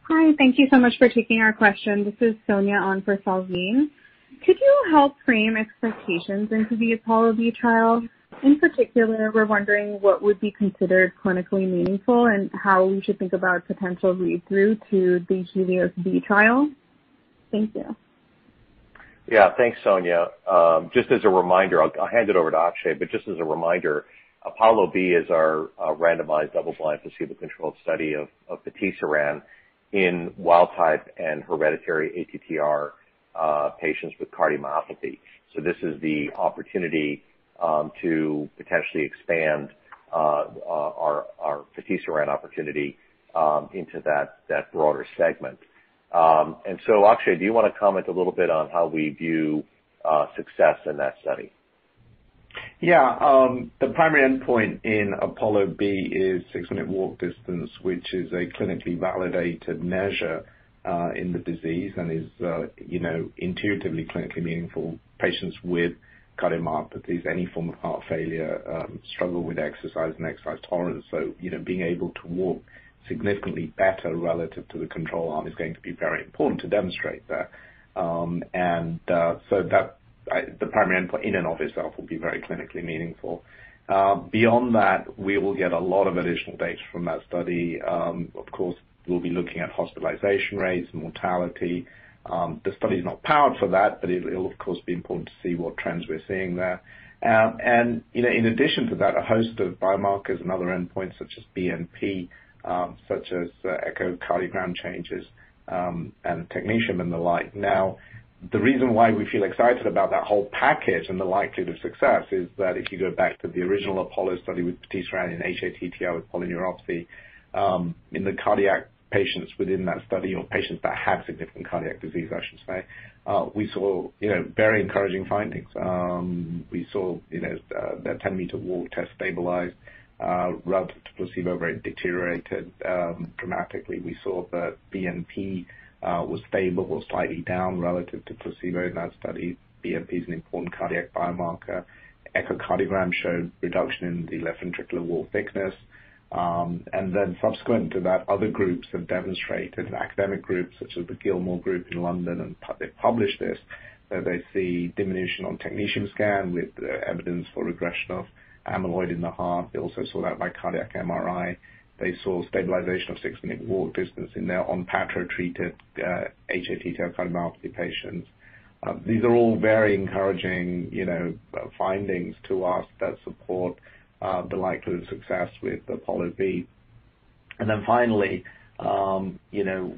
Hi. Thank you so much for taking our question. This is Sonia on for Salveen. Could you help frame expectations into the Apollo B trial? In particular, we're wondering what would be considered clinically meaningful and how we should think about potential read-through to the Helios B trial. Thank you. Yeah, thanks, Sonia. Um, just as a reminder, I'll, I'll hand it over to Akshay, but just as a reminder, Apollo B is our uh, randomized double-blind placebo-controlled study of, of patisiran in wild-type and hereditary A T T R uh, patients with cardiomyopathy. So this is the opportunity um, to potentially expand uh, uh, our, our patisiran opportunity um, into that, that broader segment. Um, and so, Akshay, do you want to comment a little bit on how we view uh, success in that study? Yeah, um, the primary endpoint in Apollo B is six-minute walk distance, which is a clinically validated measure uh, in the disease and is, uh, you know, intuitively clinically meaningful. Patients with cardiomyopathies, any form of heart failure, um, struggle with exercise and exercise tolerance. So, you know, being able to walk significantly better relative to the control arm is going to be very important to demonstrate that. Um, and uh, so that I, the primary endpoint in and of itself will be very clinically meaningful. Uh, beyond that, we will get a lot of additional data from that study. Um, of course, we'll be looking at hospitalization rates, mortality. Um, the study is not powered for that, but it will, of course, be important to see what trends we're seeing there. Um, and, you know, in addition to that, a host of biomarkers and other endpoints such as B N P, Um, such as uh, echocardiogram changes um, and technetium and the like. Now, the reason why we feel excited about that whole package and the likelihood of success is that if you go back to the original Apollo study with patisiran in H A T T R with polyneuropathy, um, in the cardiac patients within that study, or patients that had significant cardiac disease, I should say, uh, we saw, you know, very encouraging findings. Um, we saw, you know, uh, their ten-meter walk test stabilized. Uh, relative to placebo rate deteriorated um, dramatically. We saw that B N P uh, was stable or slightly down relative to placebo in that study. B N P is an important cardiac biomarker. Echocardiogram showed reduction in the left ventricular wall thickness. Um, and then subsequent to that, other groups have demonstrated, academic groups such as the Gilmore group in London, and pu- they've published this, that they see diminution on technetium scan with uh, evidence for regression of amyloid in the heart. They also saw that by cardiac M R I. They saw stabilization of six-minute walk distance in their Onpattro-treated uh, H A T T R cardiomyopathy patients. Uh, these are all very encouraging, you know, uh, findings to us that support uh, the likelihood of success with Apollo B. And then finally, um, you know,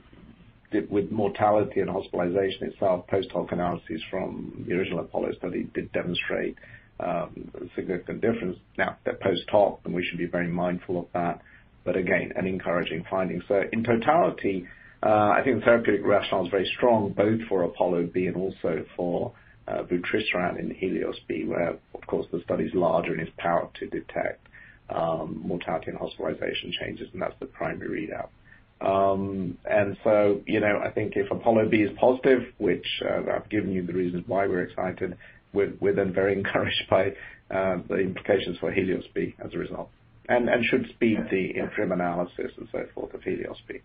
with mortality and hospitalization itself, post-hoc analyses from the original Apollo study did demonstrate Um, significant difference. Now, they're post-hoc, and we should be very mindful of that. But again, an encouraging finding. So in totality, uh, I think the therapeutic rationale is very strong, both for Apollo B and also for uh, vutrisiran in Helios B, where, of course, the study is larger and is powered to detect um, mortality and hospitalization changes, and that's the primary readout. Um, and so, you know, I think if Apollo B is positive, which uh, I've given you the reasons why we're excited, we're, we're then very encouraged by uh, the implications for Helios B as a result, and, and should speed the interim analysis and so forth of Helios B.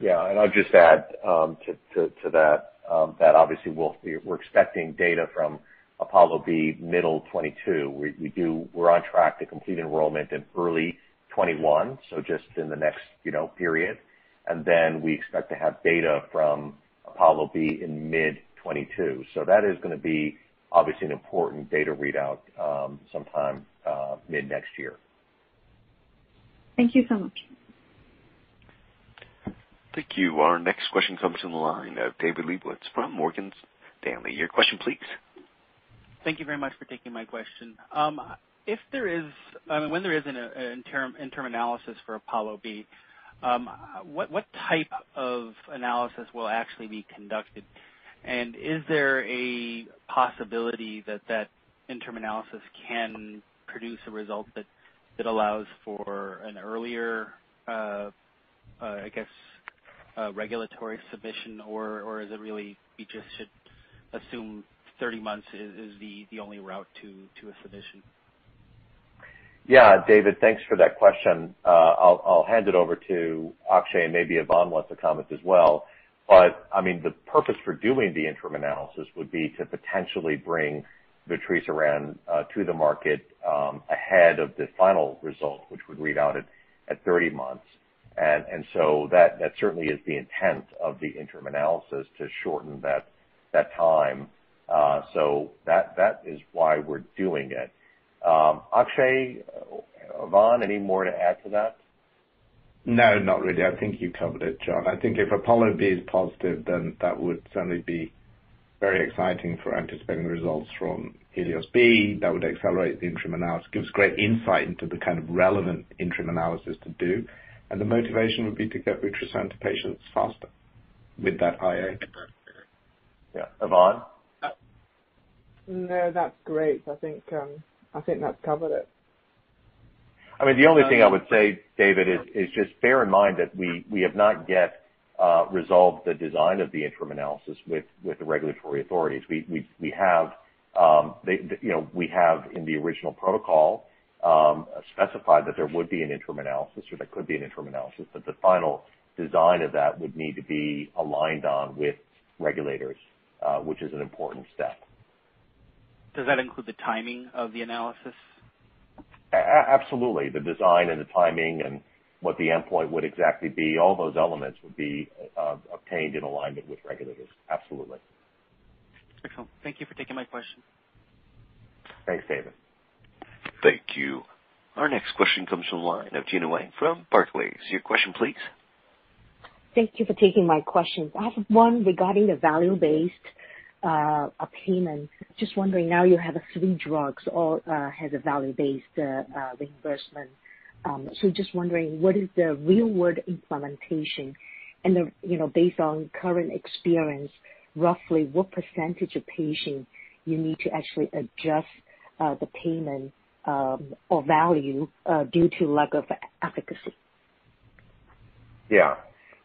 Yeah, and I'll just add um, to, to, to that, um, that obviously we'll, we're expecting data from Apollo B middle twenty-two. We, we do, we're on track to complete enrollment in early twenty-one, so just in the next, you know, period. And then we expect to have data from Apollo B in mid twenty-two. So that is going to be obviously an important data readout um, sometime uh, mid next year. Thank you so much. Thank you. Our next question comes from the line of David Leibowitz from Morgan Stanley. Your question, please. Thank you very much for taking my question. Um, if there is, I mean, when there is an, an interim, interim analysis for Apollo B, um, what, what type of analysis will actually be conducted? And is there a possibility that that interim analysis can produce a result that, that allows for an earlier, uh, uh, I guess, uh, regulatory submission, or, or is it really we just should assume thirty months is, is the, the only route to, to a submission? Yeah, David, thanks for that question. Uh, I'll, I'll hand it over to Akshay, and maybe Yvonne wants to comment as well. But, I mean, the purpose for doing the interim analysis would be to potentially bring vutrisiran uh, to the market um, ahead of the final result, which would read out at, at thirty months. And, and so that, that certainly is the intent of the interim analysis, to shorten that, that time. Uh, so that, that is why we're doing it. Um, Akshay, Yvonne, any more to add to that? No, not really. I think you covered it, John. I think if Apollo B is positive, then that would certainly be very exciting for anticipating the results from Helios B. That would accelerate the interim analysis, gives great insight into the kind of relevant interim analysis to do. And the motivation would be to get vutrisiran to patients faster with that I A. Yeah. Yvonne? No, that's great. I think um, I think that's covered it. I mean, the only thing I would say, David, is, is just bear in mind that we, we have not yet uh, resolved the design of the interim analysis with, with the regulatory authorities. We we we have um, they, you know we have in the original protocol um, specified that there would be an interim analysis, or that could be an interim analysis, but the final design of that would need to be aligned on with regulators, uh, which is an important step. Does that include the timing of the analysis? A- absolutely. The design and the timing and what the endpoint would exactly be, all those elements would be uh, obtained in alignment with regulators. Absolutely. Excellent. Thank you for taking my question. Thanks, David. Thank you. Our next question comes from the line of Gena Wang from Barclays. Your question, please. Thank you for taking my questions. I have one regarding the value-based Uh, a payment. Just wondering, now you have a three drugs, all uh, has a value-based uh, uh, reimbursement. Um, so just wondering, what is the real-world implementation? And, the, you know, based on current experience, roughly what percentage of patients you need to actually adjust uh, the payment um, or value uh, due to lack of efficacy? Yeah.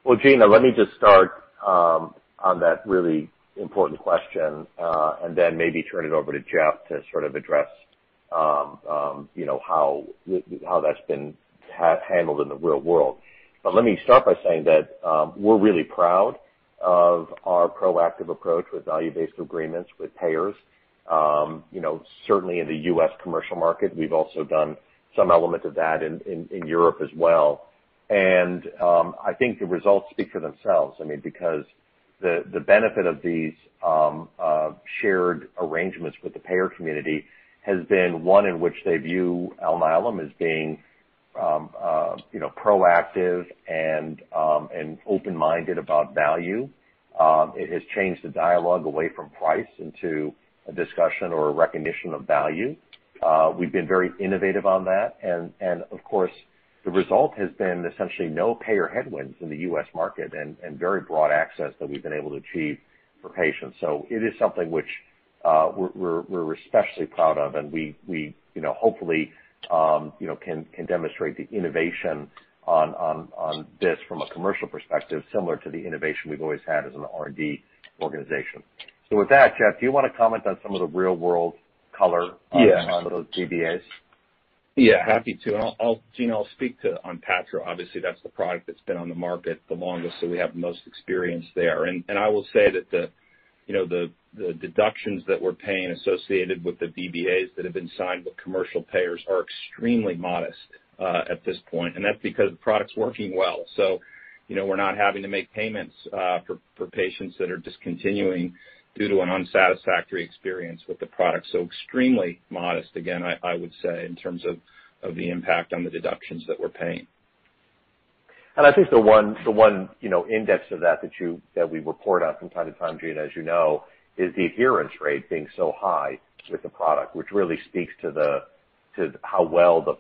Well, Gina, let me just start um, on that really important question, uh, and then maybe turn it over to Jeff to sort of address, um, um, you know, how how that's been ha- handled in the real world. But let me start by saying that um, we're really proud of our proactive approach with value-based agreements with payers. Um, you know, certainly in the U S commercial market, we've also done some element of that in, in, in Europe as well. And um, I think the results speak for themselves. I mean, because The, the benefit of these um, uh, shared arrangements with the payer community has been one in which they view Alnylam as being, um, uh, you know, proactive and um, and open-minded about value. Um, it has changed the dialogue away from price into a discussion or a recognition of value. Uh, we've been very innovative on that, and and of course, the result has been essentially no payer headwinds in the U S market, and, and very broad access that we've been able to achieve for patients. So it is something which uh, we're, we're, we're especially proud of, and we, we you know, hopefully, um, you know, can, can demonstrate the innovation on, on, on this from a commercial perspective, similar to the innovation we've always had as an R and D organization. So with that, Jeff, do you want to comment on some of the real-world color on, yeah. on those D B As? Yeah, happy to. And I'll, I'll, Gene, I'll speak to Onpattro. Obviously, that's the product that's been on the market the longest, so we have the most experience there. And, and I will say that the, you know, the, the deductions that we're paying associated with the D B As that have been signed with commercial payers are extremely modest uh, at this point, and that's because the product's working well. So, you know, we're not having to make payments uh, for, for patients that are discontinuing due to an unsatisfactory experience with the product. So extremely modest, again, I, I would say, in terms of, of the impact on the deductions that we're paying. And I think the one, the one, you know, index of that that you, that we report on from time to time, Gina, as you know, is the adherence rate being so high with the product, which really speaks to the, to how well the,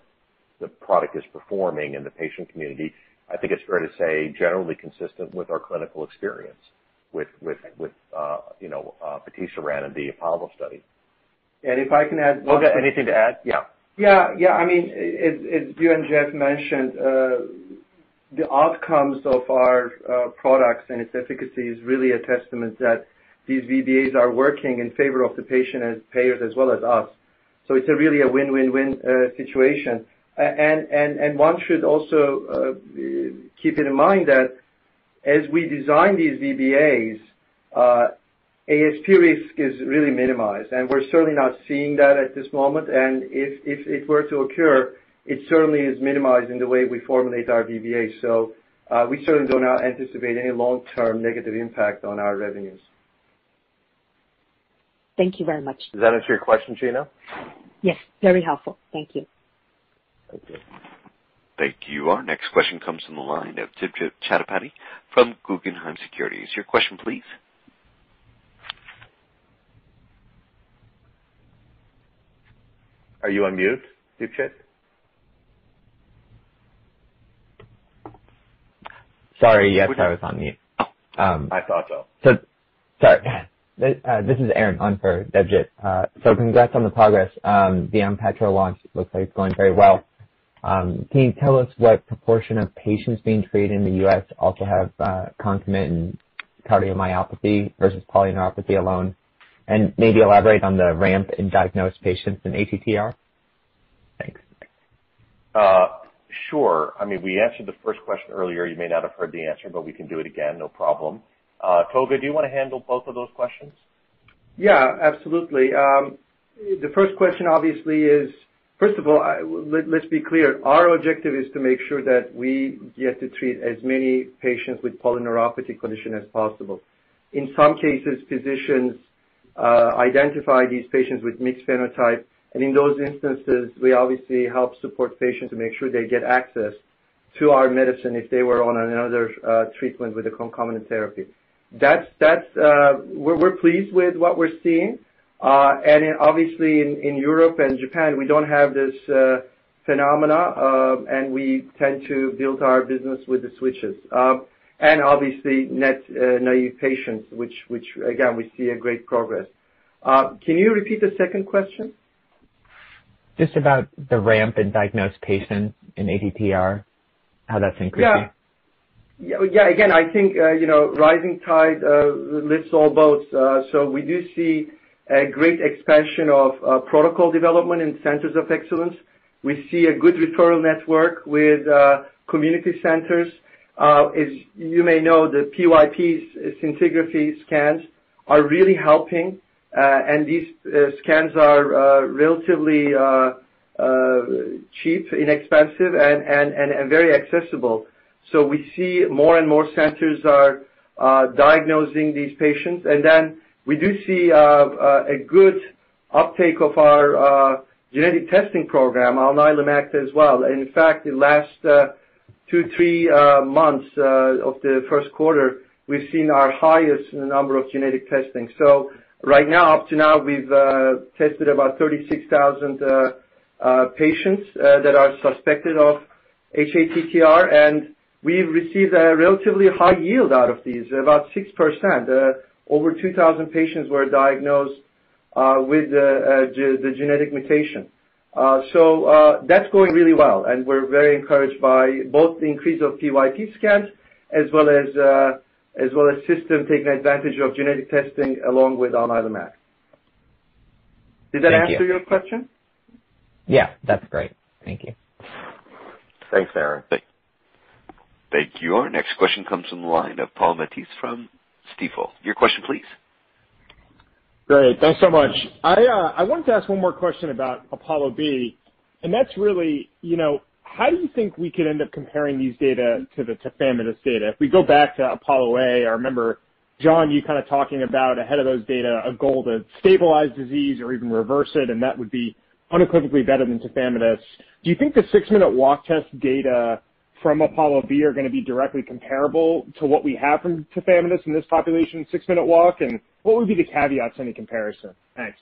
the product is performing in the patient community. I think it's fair to say generally consistent with our clinical experience with, with, with uh, you know, uh, patisiran and the Apollo study. And if I can add... Okay, anything to add? Yeah. Yeah, yeah. I mean, as, as you and Jeff mentioned, uh, the outcomes of our uh, products and its efficacy is really a testament that these V B As are working in favor of the patient as payers as well as us. So it's a really a win-win-win uh, situation. And, and, and one should also uh, keep it in mind that as we design these V B As, uh, A S P risk is really minimized, and we're certainly not seeing that at this moment. And if, if it were to occur, it certainly is minimized in the way we formulate our V B A. So uh, we certainly do not anticipate any long-term negative impact on our revenues. Thank you very much. Does that answer your question, Gina? Yes, very helpful. Thank you. Thank you. Thank you. Our next question comes from the line of Debjit Chattopadhyay from Guggenheim Securities. Your question, please. Are you on mute, Debjit? Sorry, yes, I was on mute. Um, I thought so. So, sorry. Uh, this is Aaron on for Debjit. Uh, so congrats on the progress. Um, the Onpattro launch looks like it's going very well. Um, can you tell us what proportion of patients being treated in the U S also have uh, concomitant cardiomyopathy versus polyneuropathy alone, and maybe elaborate on the ramp in diagnosed patients in A T T R? Thanks. Uh, sure. I mean, we answered the first question earlier. You may not have heard the answer, but we can do it again. No problem. Uh, Tolga, do you want to handle both of those questions? Yeah, absolutely. Um, the first question, obviously, is, first of all, I, let, let's be clear. Our objective is to make sure that we get to treat as many patients with polyneuropathy condition as possible. In some cases, physicians uh, identify these patients with mixed phenotype, and in those instances, we obviously help support patients to make sure they get access to our medicine if they were on another uh, treatment with a concomitant therapy. That's that's uh, we're, we're pleased with what we're seeing. Uh, and in, obviously in, in Europe and Japan, we don't have this uh, phenomena, uh, and we tend to build our business with the switches. Um, and obviously net uh, naive patients, which, which again, we see a great progress. Uh, can you repeat the second question? Just about the ramp in diagnosed patients in A T T R, how that's increasing. Yeah, yeah, yeah again, I think, uh, you know, rising tide uh, lifts all boats. Uh, so we do see a great expansion of uh, protocol development in centers of excellence. We see a good referral network with uh, community centers. Uh, as you may know, the P Y P scintigraphy scans are really helping, uh, and these uh, scans are uh, relatively uh, uh, cheap, inexpensive, and, and, and, and very accessible. So we see more and more centers are uh, diagnosing these patients, and then we do see uh, uh, a good uptake of our uh, genetic testing program, Alnylam as well. In fact, the last uh, two, three uh, months uh, of the first quarter, we've seen our highest number of genetic testing. So right now, up to now, we've uh, tested about thirty-six thousand uh, uh, patients uh, that are suspected of H A T T R, and we've received a relatively high yield out of these, about six percent. Uh, Over two thousand patients were diagnosed uh, with uh, uh, ge- the genetic mutation. Uh, so uh, that's going really well, and we're very encouraged by both the increase of P Y P scans as well as uh, as well as system taking advantage of genetic testing along with Alnylam. Did that Thank answer you. your question? Yeah, that's great. Thank you. Thanks, Aaron. Thank you. Our next question comes from the line of Paul Matteis from Stifel. Your question, please. Great. Thanks so much. I uh, I wanted to ask one more question about Apollo B, and that's really, you know, how do you think we could end up comparing these data to the tafamidis data? If we go back to Apollo A, I remember, John, you kind of talking about ahead of those data a goal to stabilize disease or even reverse it, and that would be unequivocally better than tafamidis. Do you think the six-minute walk test data from Apollo B are going to be directly comparable to what we have from tafamidis in this population, six-minute walk, and what would be the caveats in the comparison? Thanks.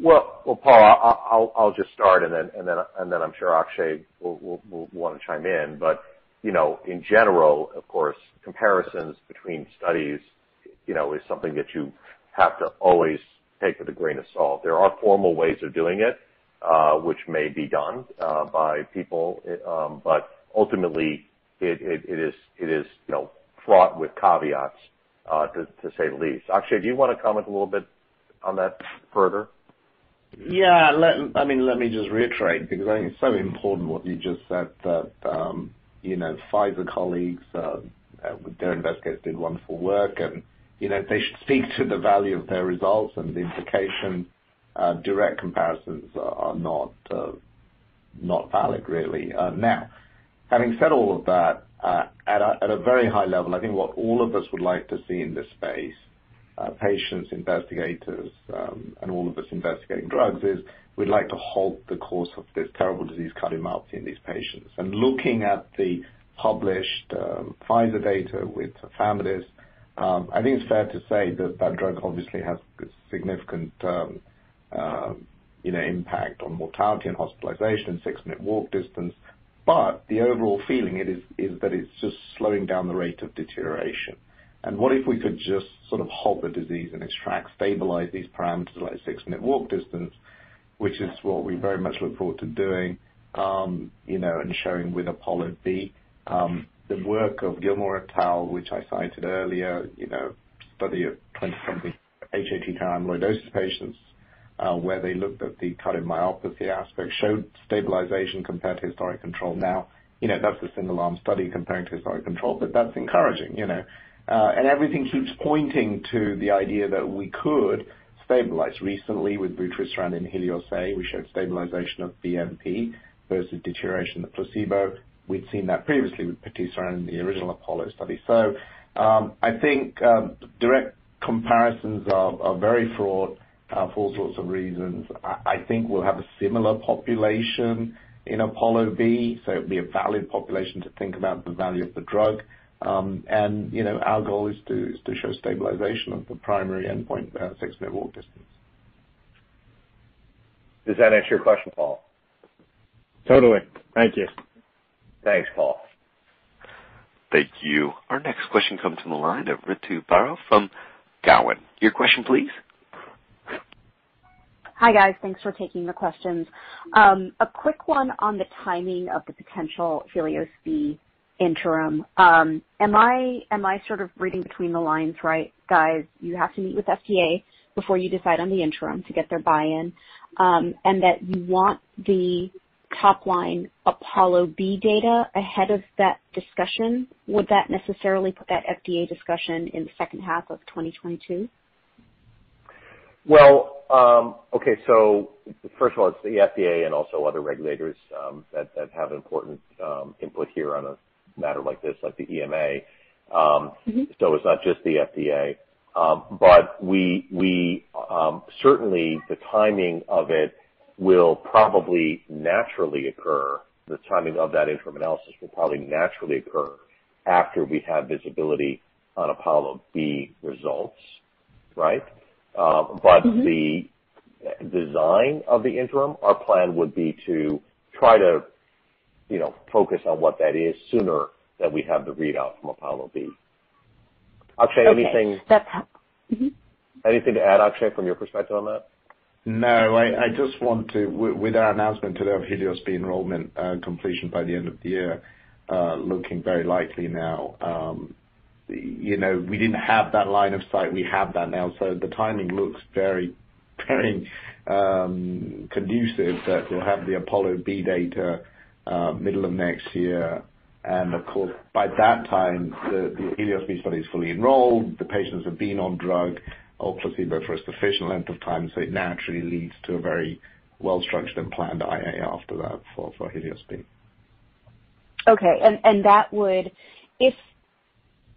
Well, well, Paul, I'll, I'll, I'll just start, and then and then and then I'm sure Akshay will, will, will want to chime in. But you know, in general, of course, comparisons between studies, you know, is something that you have to always take with a grain of salt. There are formal ways of doing it, uh, which may be done uh, by people, um, but ultimately, it, it, it is it is you know fraught with caveats. Uh, to, to say the least. Akshay, do you want to comment a little bit on that further? Yeah, let, I mean, let me just reiterate, because I think it's so important what you just said, that, um, you know, Pfizer colleagues uh, with their investigators did wonderful work, and, you know, they should speak to the value of their results and the implication. Uh, direct comparisons are not, uh, not valid, really. Uh, now, having said all of that, Uh, at, a, at a very high level, I think what all of us would like to see in this space, uh, patients, investigators, um, and all of us investigating drugs, is we'd like to halt the course of this terrible disease, cardiomyopathy, in these patients. And looking at the published um, Pfizer data with tafamidis, um, I think it's fair to say that that drug obviously has significant um, uh, you know, impact on mortality and hospitalization, six-minute walk distance. But the overall feeling it is is that it's just slowing down the rate of deterioration. And what if we could just sort of halt the disease and extract, stabilize these parameters like six-minute walk distance, which is what we very much look forward to doing, um, you know, and showing with Apollo B. Um, the work of Gilmore et al., which I cited earlier, you know, study of twenty-something H A T T R amyloidosis patients, Uh, where they looked at the cardiomyopathy aspect, showed stabilization compared to historic control. Now, you know, that's a single-arm study comparing to historic control, but that's encouraging, you know. Uh, and everything keeps pointing to the idea that we could stabilize. Recently, with vutrisiran in Helios A, we showed stabilization of B N P versus deterioration of placebo. We'd seen that previously with patisiran in the original Apollo study. So um, I think um, direct comparisons are, are very fraught. Uh, for all sorts of reasons. I, I think we'll have a similar population in Apollo B, so it'll be a valid population to think about the value of the drug. Um, and, you know, our goal is to, is to show stabilization of the primary endpoint, uh, six-minute walk distance. Does that answer your question, Paul? Totally. Thank you. Thanks, Paul. Thank you. Our next question comes from the line of Ritu Baral from Cowen. Your question, please. Hi, guys. Thanks for taking the questions. Um, a quick one on the timing of the potential Helios B interim. Um, am I am I sort of reading between the lines, right, guys? You have to meet with F D A before you decide on the interim to get their buy-in, um, and that you want the top-line Apollo B data ahead of that discussion. Would that necessarily put that F D A discussion in the second half of twenty twenty-two? Well, um, okay, so first of all, it's the F D A and also other regulators um, that, that have important um, input here on a matter like this, like the E M A. Um, mm-hmm. So it's not just the F D A. Um, but we, we um, certainly, the timing of it will probably naturally occur. The timing of that interim analysis will probably naturally occur after we have visibility on Apollo B results, right? Uh, but mm-hmm. the design of the interim, our plan would be to try to, you know, focus on what that is sooner than we have the readout from Apollo B. Akshay, okay. anything, That's... Mm-hmm. anything to add, Akshay, from your perspective on that? No, I, I just want to, w with our announcement today of Helios B enrollment uh, completion by the end of the year, uh, looking very likely now, um, you know, we didn't have that line of sight. We have that now. So the timing looks very, very um, conducive that we'll have the Apollo B data uh, middle of next year. And, of course, by that time, the, the Helios B study is fully enrolled. The patients have been on drug or placebo for a sufficient length of time, so it naturally leads to a very well-structured and planned I A after that for, for Helios B. Okay, and, and that would, if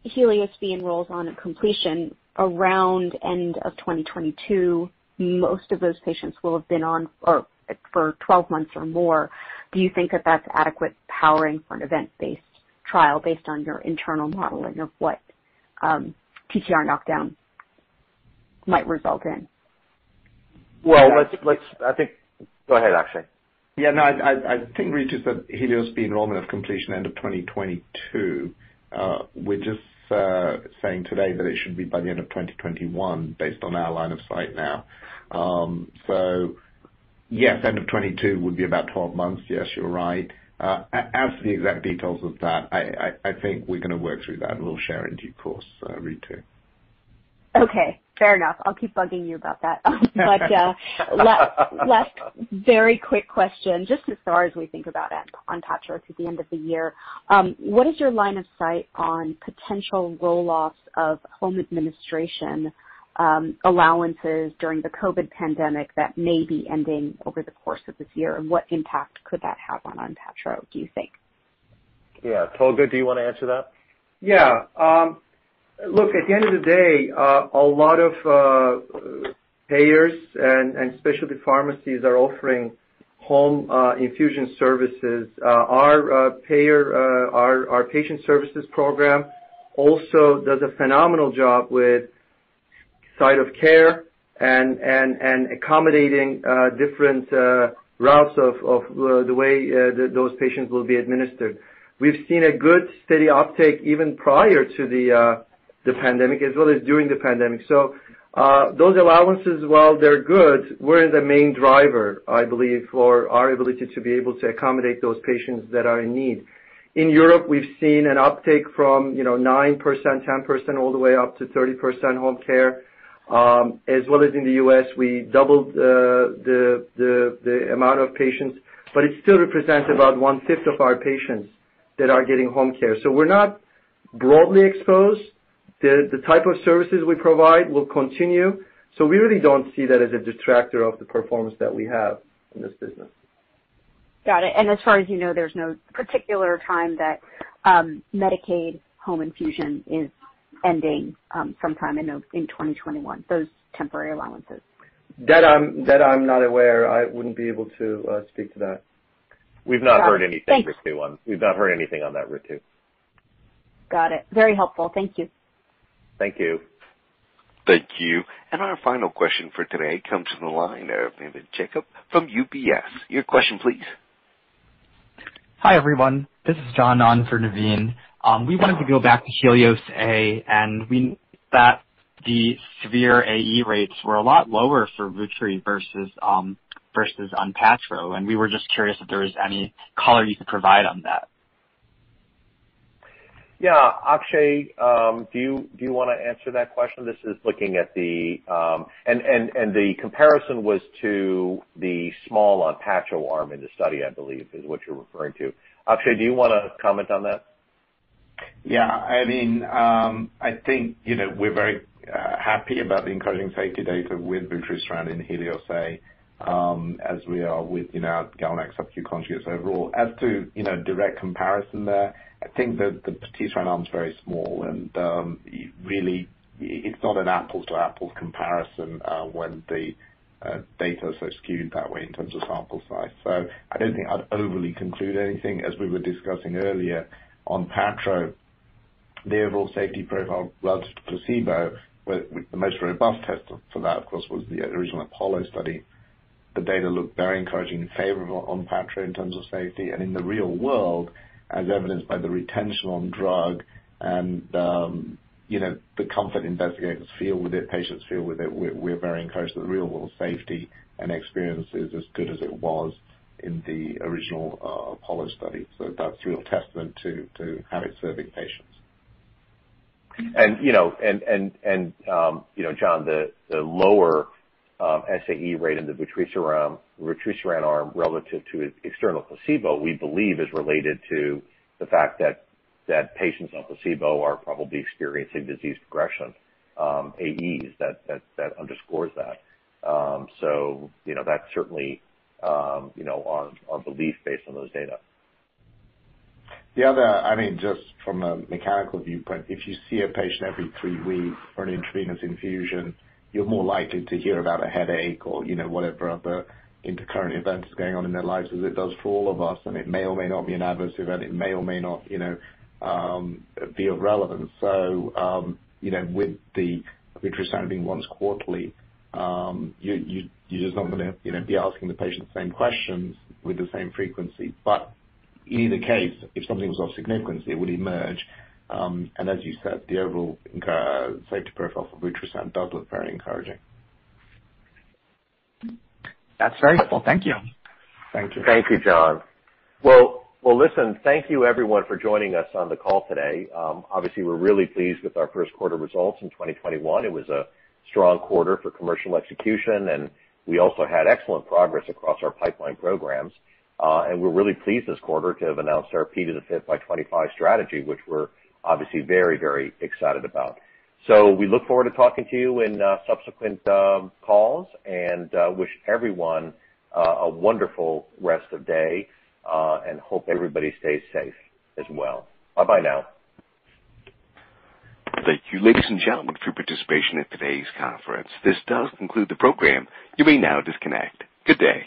Helios B enrolls on completion around end of twenty twenty-two, most of those patients will have been on or for twelve months or more. Do you think that that's adequate powering for an event-based trial based on your internal modeling of what um, T T R knockdown might result in? Well, let's, let's, I think, go ahead, Akshay. Yeah, no, I, I think reaches that Helios B enrollment of completion end of twenty twenty-two. Uh, we're just uh, saying today that it should be by the end of twenty twenty-one based on our line of sight now. Um, so, yes, end of twenty-two would be about twelve months. Yes, you're right. Uh, as to the exact details of that, I, I, I think we're going to work through that and we'll share in due course, uh, Ritu. Okay, fair enough. I'll keep bugging you about that. but uh, la last very quick question, just as far as we think about it on Onpattro to the end of the year, um, what is your line of sight on potential roll-offs of home administration Um, allowances during the COVID pandemic that may be ending over the course of this year, and what impact could that have on Onpattro, do you think? Yeah, Tolga, do you want to answer that? Yeah. Um, look, at the end of the day, uh, a lot of uh, payers and, and specialty pharmacies are offering home uh, infusion services. Uh, our uh, payer, uh, our, our patient services program also does a phenomenal job with side of care and and and accommodating uh, different uh, routes of of uh, the way uh, the, those patients will be administered. We've seen a good steady uptake even prior to the uh, the pandemic as well as during the pandemic. So uh, those allowances, while they're good, weren't the main driver, I believe, for our ability to be able to accommodate those patients that are in need. In Europe, we've seen an uptake from you know nine percent, ten percent, all the way up to thirty percent home care. Um, as well as in the U S, we doubled uh, the, the the amount of patients, but it still represents about one fifth of our patients that are getting home care. So we're not broadly exposed. The the type of services we provide will continue. So we really don't see that as a detractor of the performance that we have in this business. Got it. And as far as you know, there's no particular time that um, Medicaid home infusion is ending um, sometime in in twenty twenty-one. Those temporary allowances. That I'm that I'm not aware. I wouldn't be able to uh, speak to that. We've not Got heard it. anything, Thanks. Ritu. On we've not heard anything on that, Ritu. Got it. Very helpful. Thank you. Thank you. Thank you. And our final question for today comes from the line of David Jacob from U B S. Your question, please. Hi, everyone. This is John on for Naveen. Um, we wanted to go back to Helios A, and we knew that the severe A E rates were a lot lower for Vutri versus um, versus Onpattro, and we were just curious if there was any color you could provide on that. Yeah, Akshay, um, do you do you want to answer that question? This is looking at the um, and and and the comparison was to the small Onpattro arm in the study, I believe, is what you're referring to. Akshay, do you want to comment on that? Yeah, I mean, um, I think you know we're very uh, happy about the encouraging safety data with vutrisiran in Helios A, um, as we are with you know our GalNAc sub-Q conjugates overall. As to you know direct comparison there, I think that the patisiran arm is very small, and um, really it's not an apples-to-apples comparison uh, when the uh, data are so skewed that way in terms of sample size. So I don't think I'd overly conclude anything. As we were discussing earlier, Onpattro, the overall safety profile relative to placebo, where the most robust test for that, of course, was the original Apollo study. The data looked very encouraging in favor of Onpattro in terms of safety, and in the real world, as evidenced by the retention on drug and um, you know, the comfort investigators feel with it, patients feel with it, we're, we're very encouraged that the real-world safety and experience is as good as it was in the original uh, Apollo study. So that's real testament to, to how it's serving patients. And, you know, and, and, and um, you know, John, the, the lower um, S A E rate in the vutrisiran, vutrisiran arm relative to external placebo, we believe is related to the fact that that patients on placebo are probably experiencing disease progression, um, A Es, that, that, that underscores that. Um, so, you know, that's certainly, um, you know, our, our belief based on those data. The other, I mean, just from a mechanical viewpoint, if you see a patient every three weeks for an intravenous infusion, you're more likely to hear about a headache or, you know, whatever other intercurrent event is going on in their lives as it does for all of us. And it may or may not be an adverse event. It may or may not, you know, um, be of relevance. So, um, you know, with the vutrisiran being once quarterly, um, you, you, you're just not going to, you know, be asking the patient the same questions with the same frequency. But in either case, if something was of significance, it would emerge. Um, and as you said, the overall uh, safety profile for vutrisiran does look very encouraging. That's very helpful. Thank you. Thank you. Thank you, John. Well, well, listen, thank you everyone for joining us on the call today. Um, obviously, we're really pleased with our first quarter results in twenty twenty-one. It was a strong quarter for commercial execution, and we also had excellent progress across our pipeline programs. Uh, and we're really pleased this quarter to have announced our P to the fifth by twenty-five strategy, which we're obviously very, very excited about. So we look forward to talking to you in uh, subsequent um, calls, and uh, wish everyone uh, a wonderful rest of day, uh, and hope everybody stays safe as well. Bye-bye now. Thank you, ladies and gentlemen, for your participation in today's conference. This does conclude the program. You may now disconnect. Good day.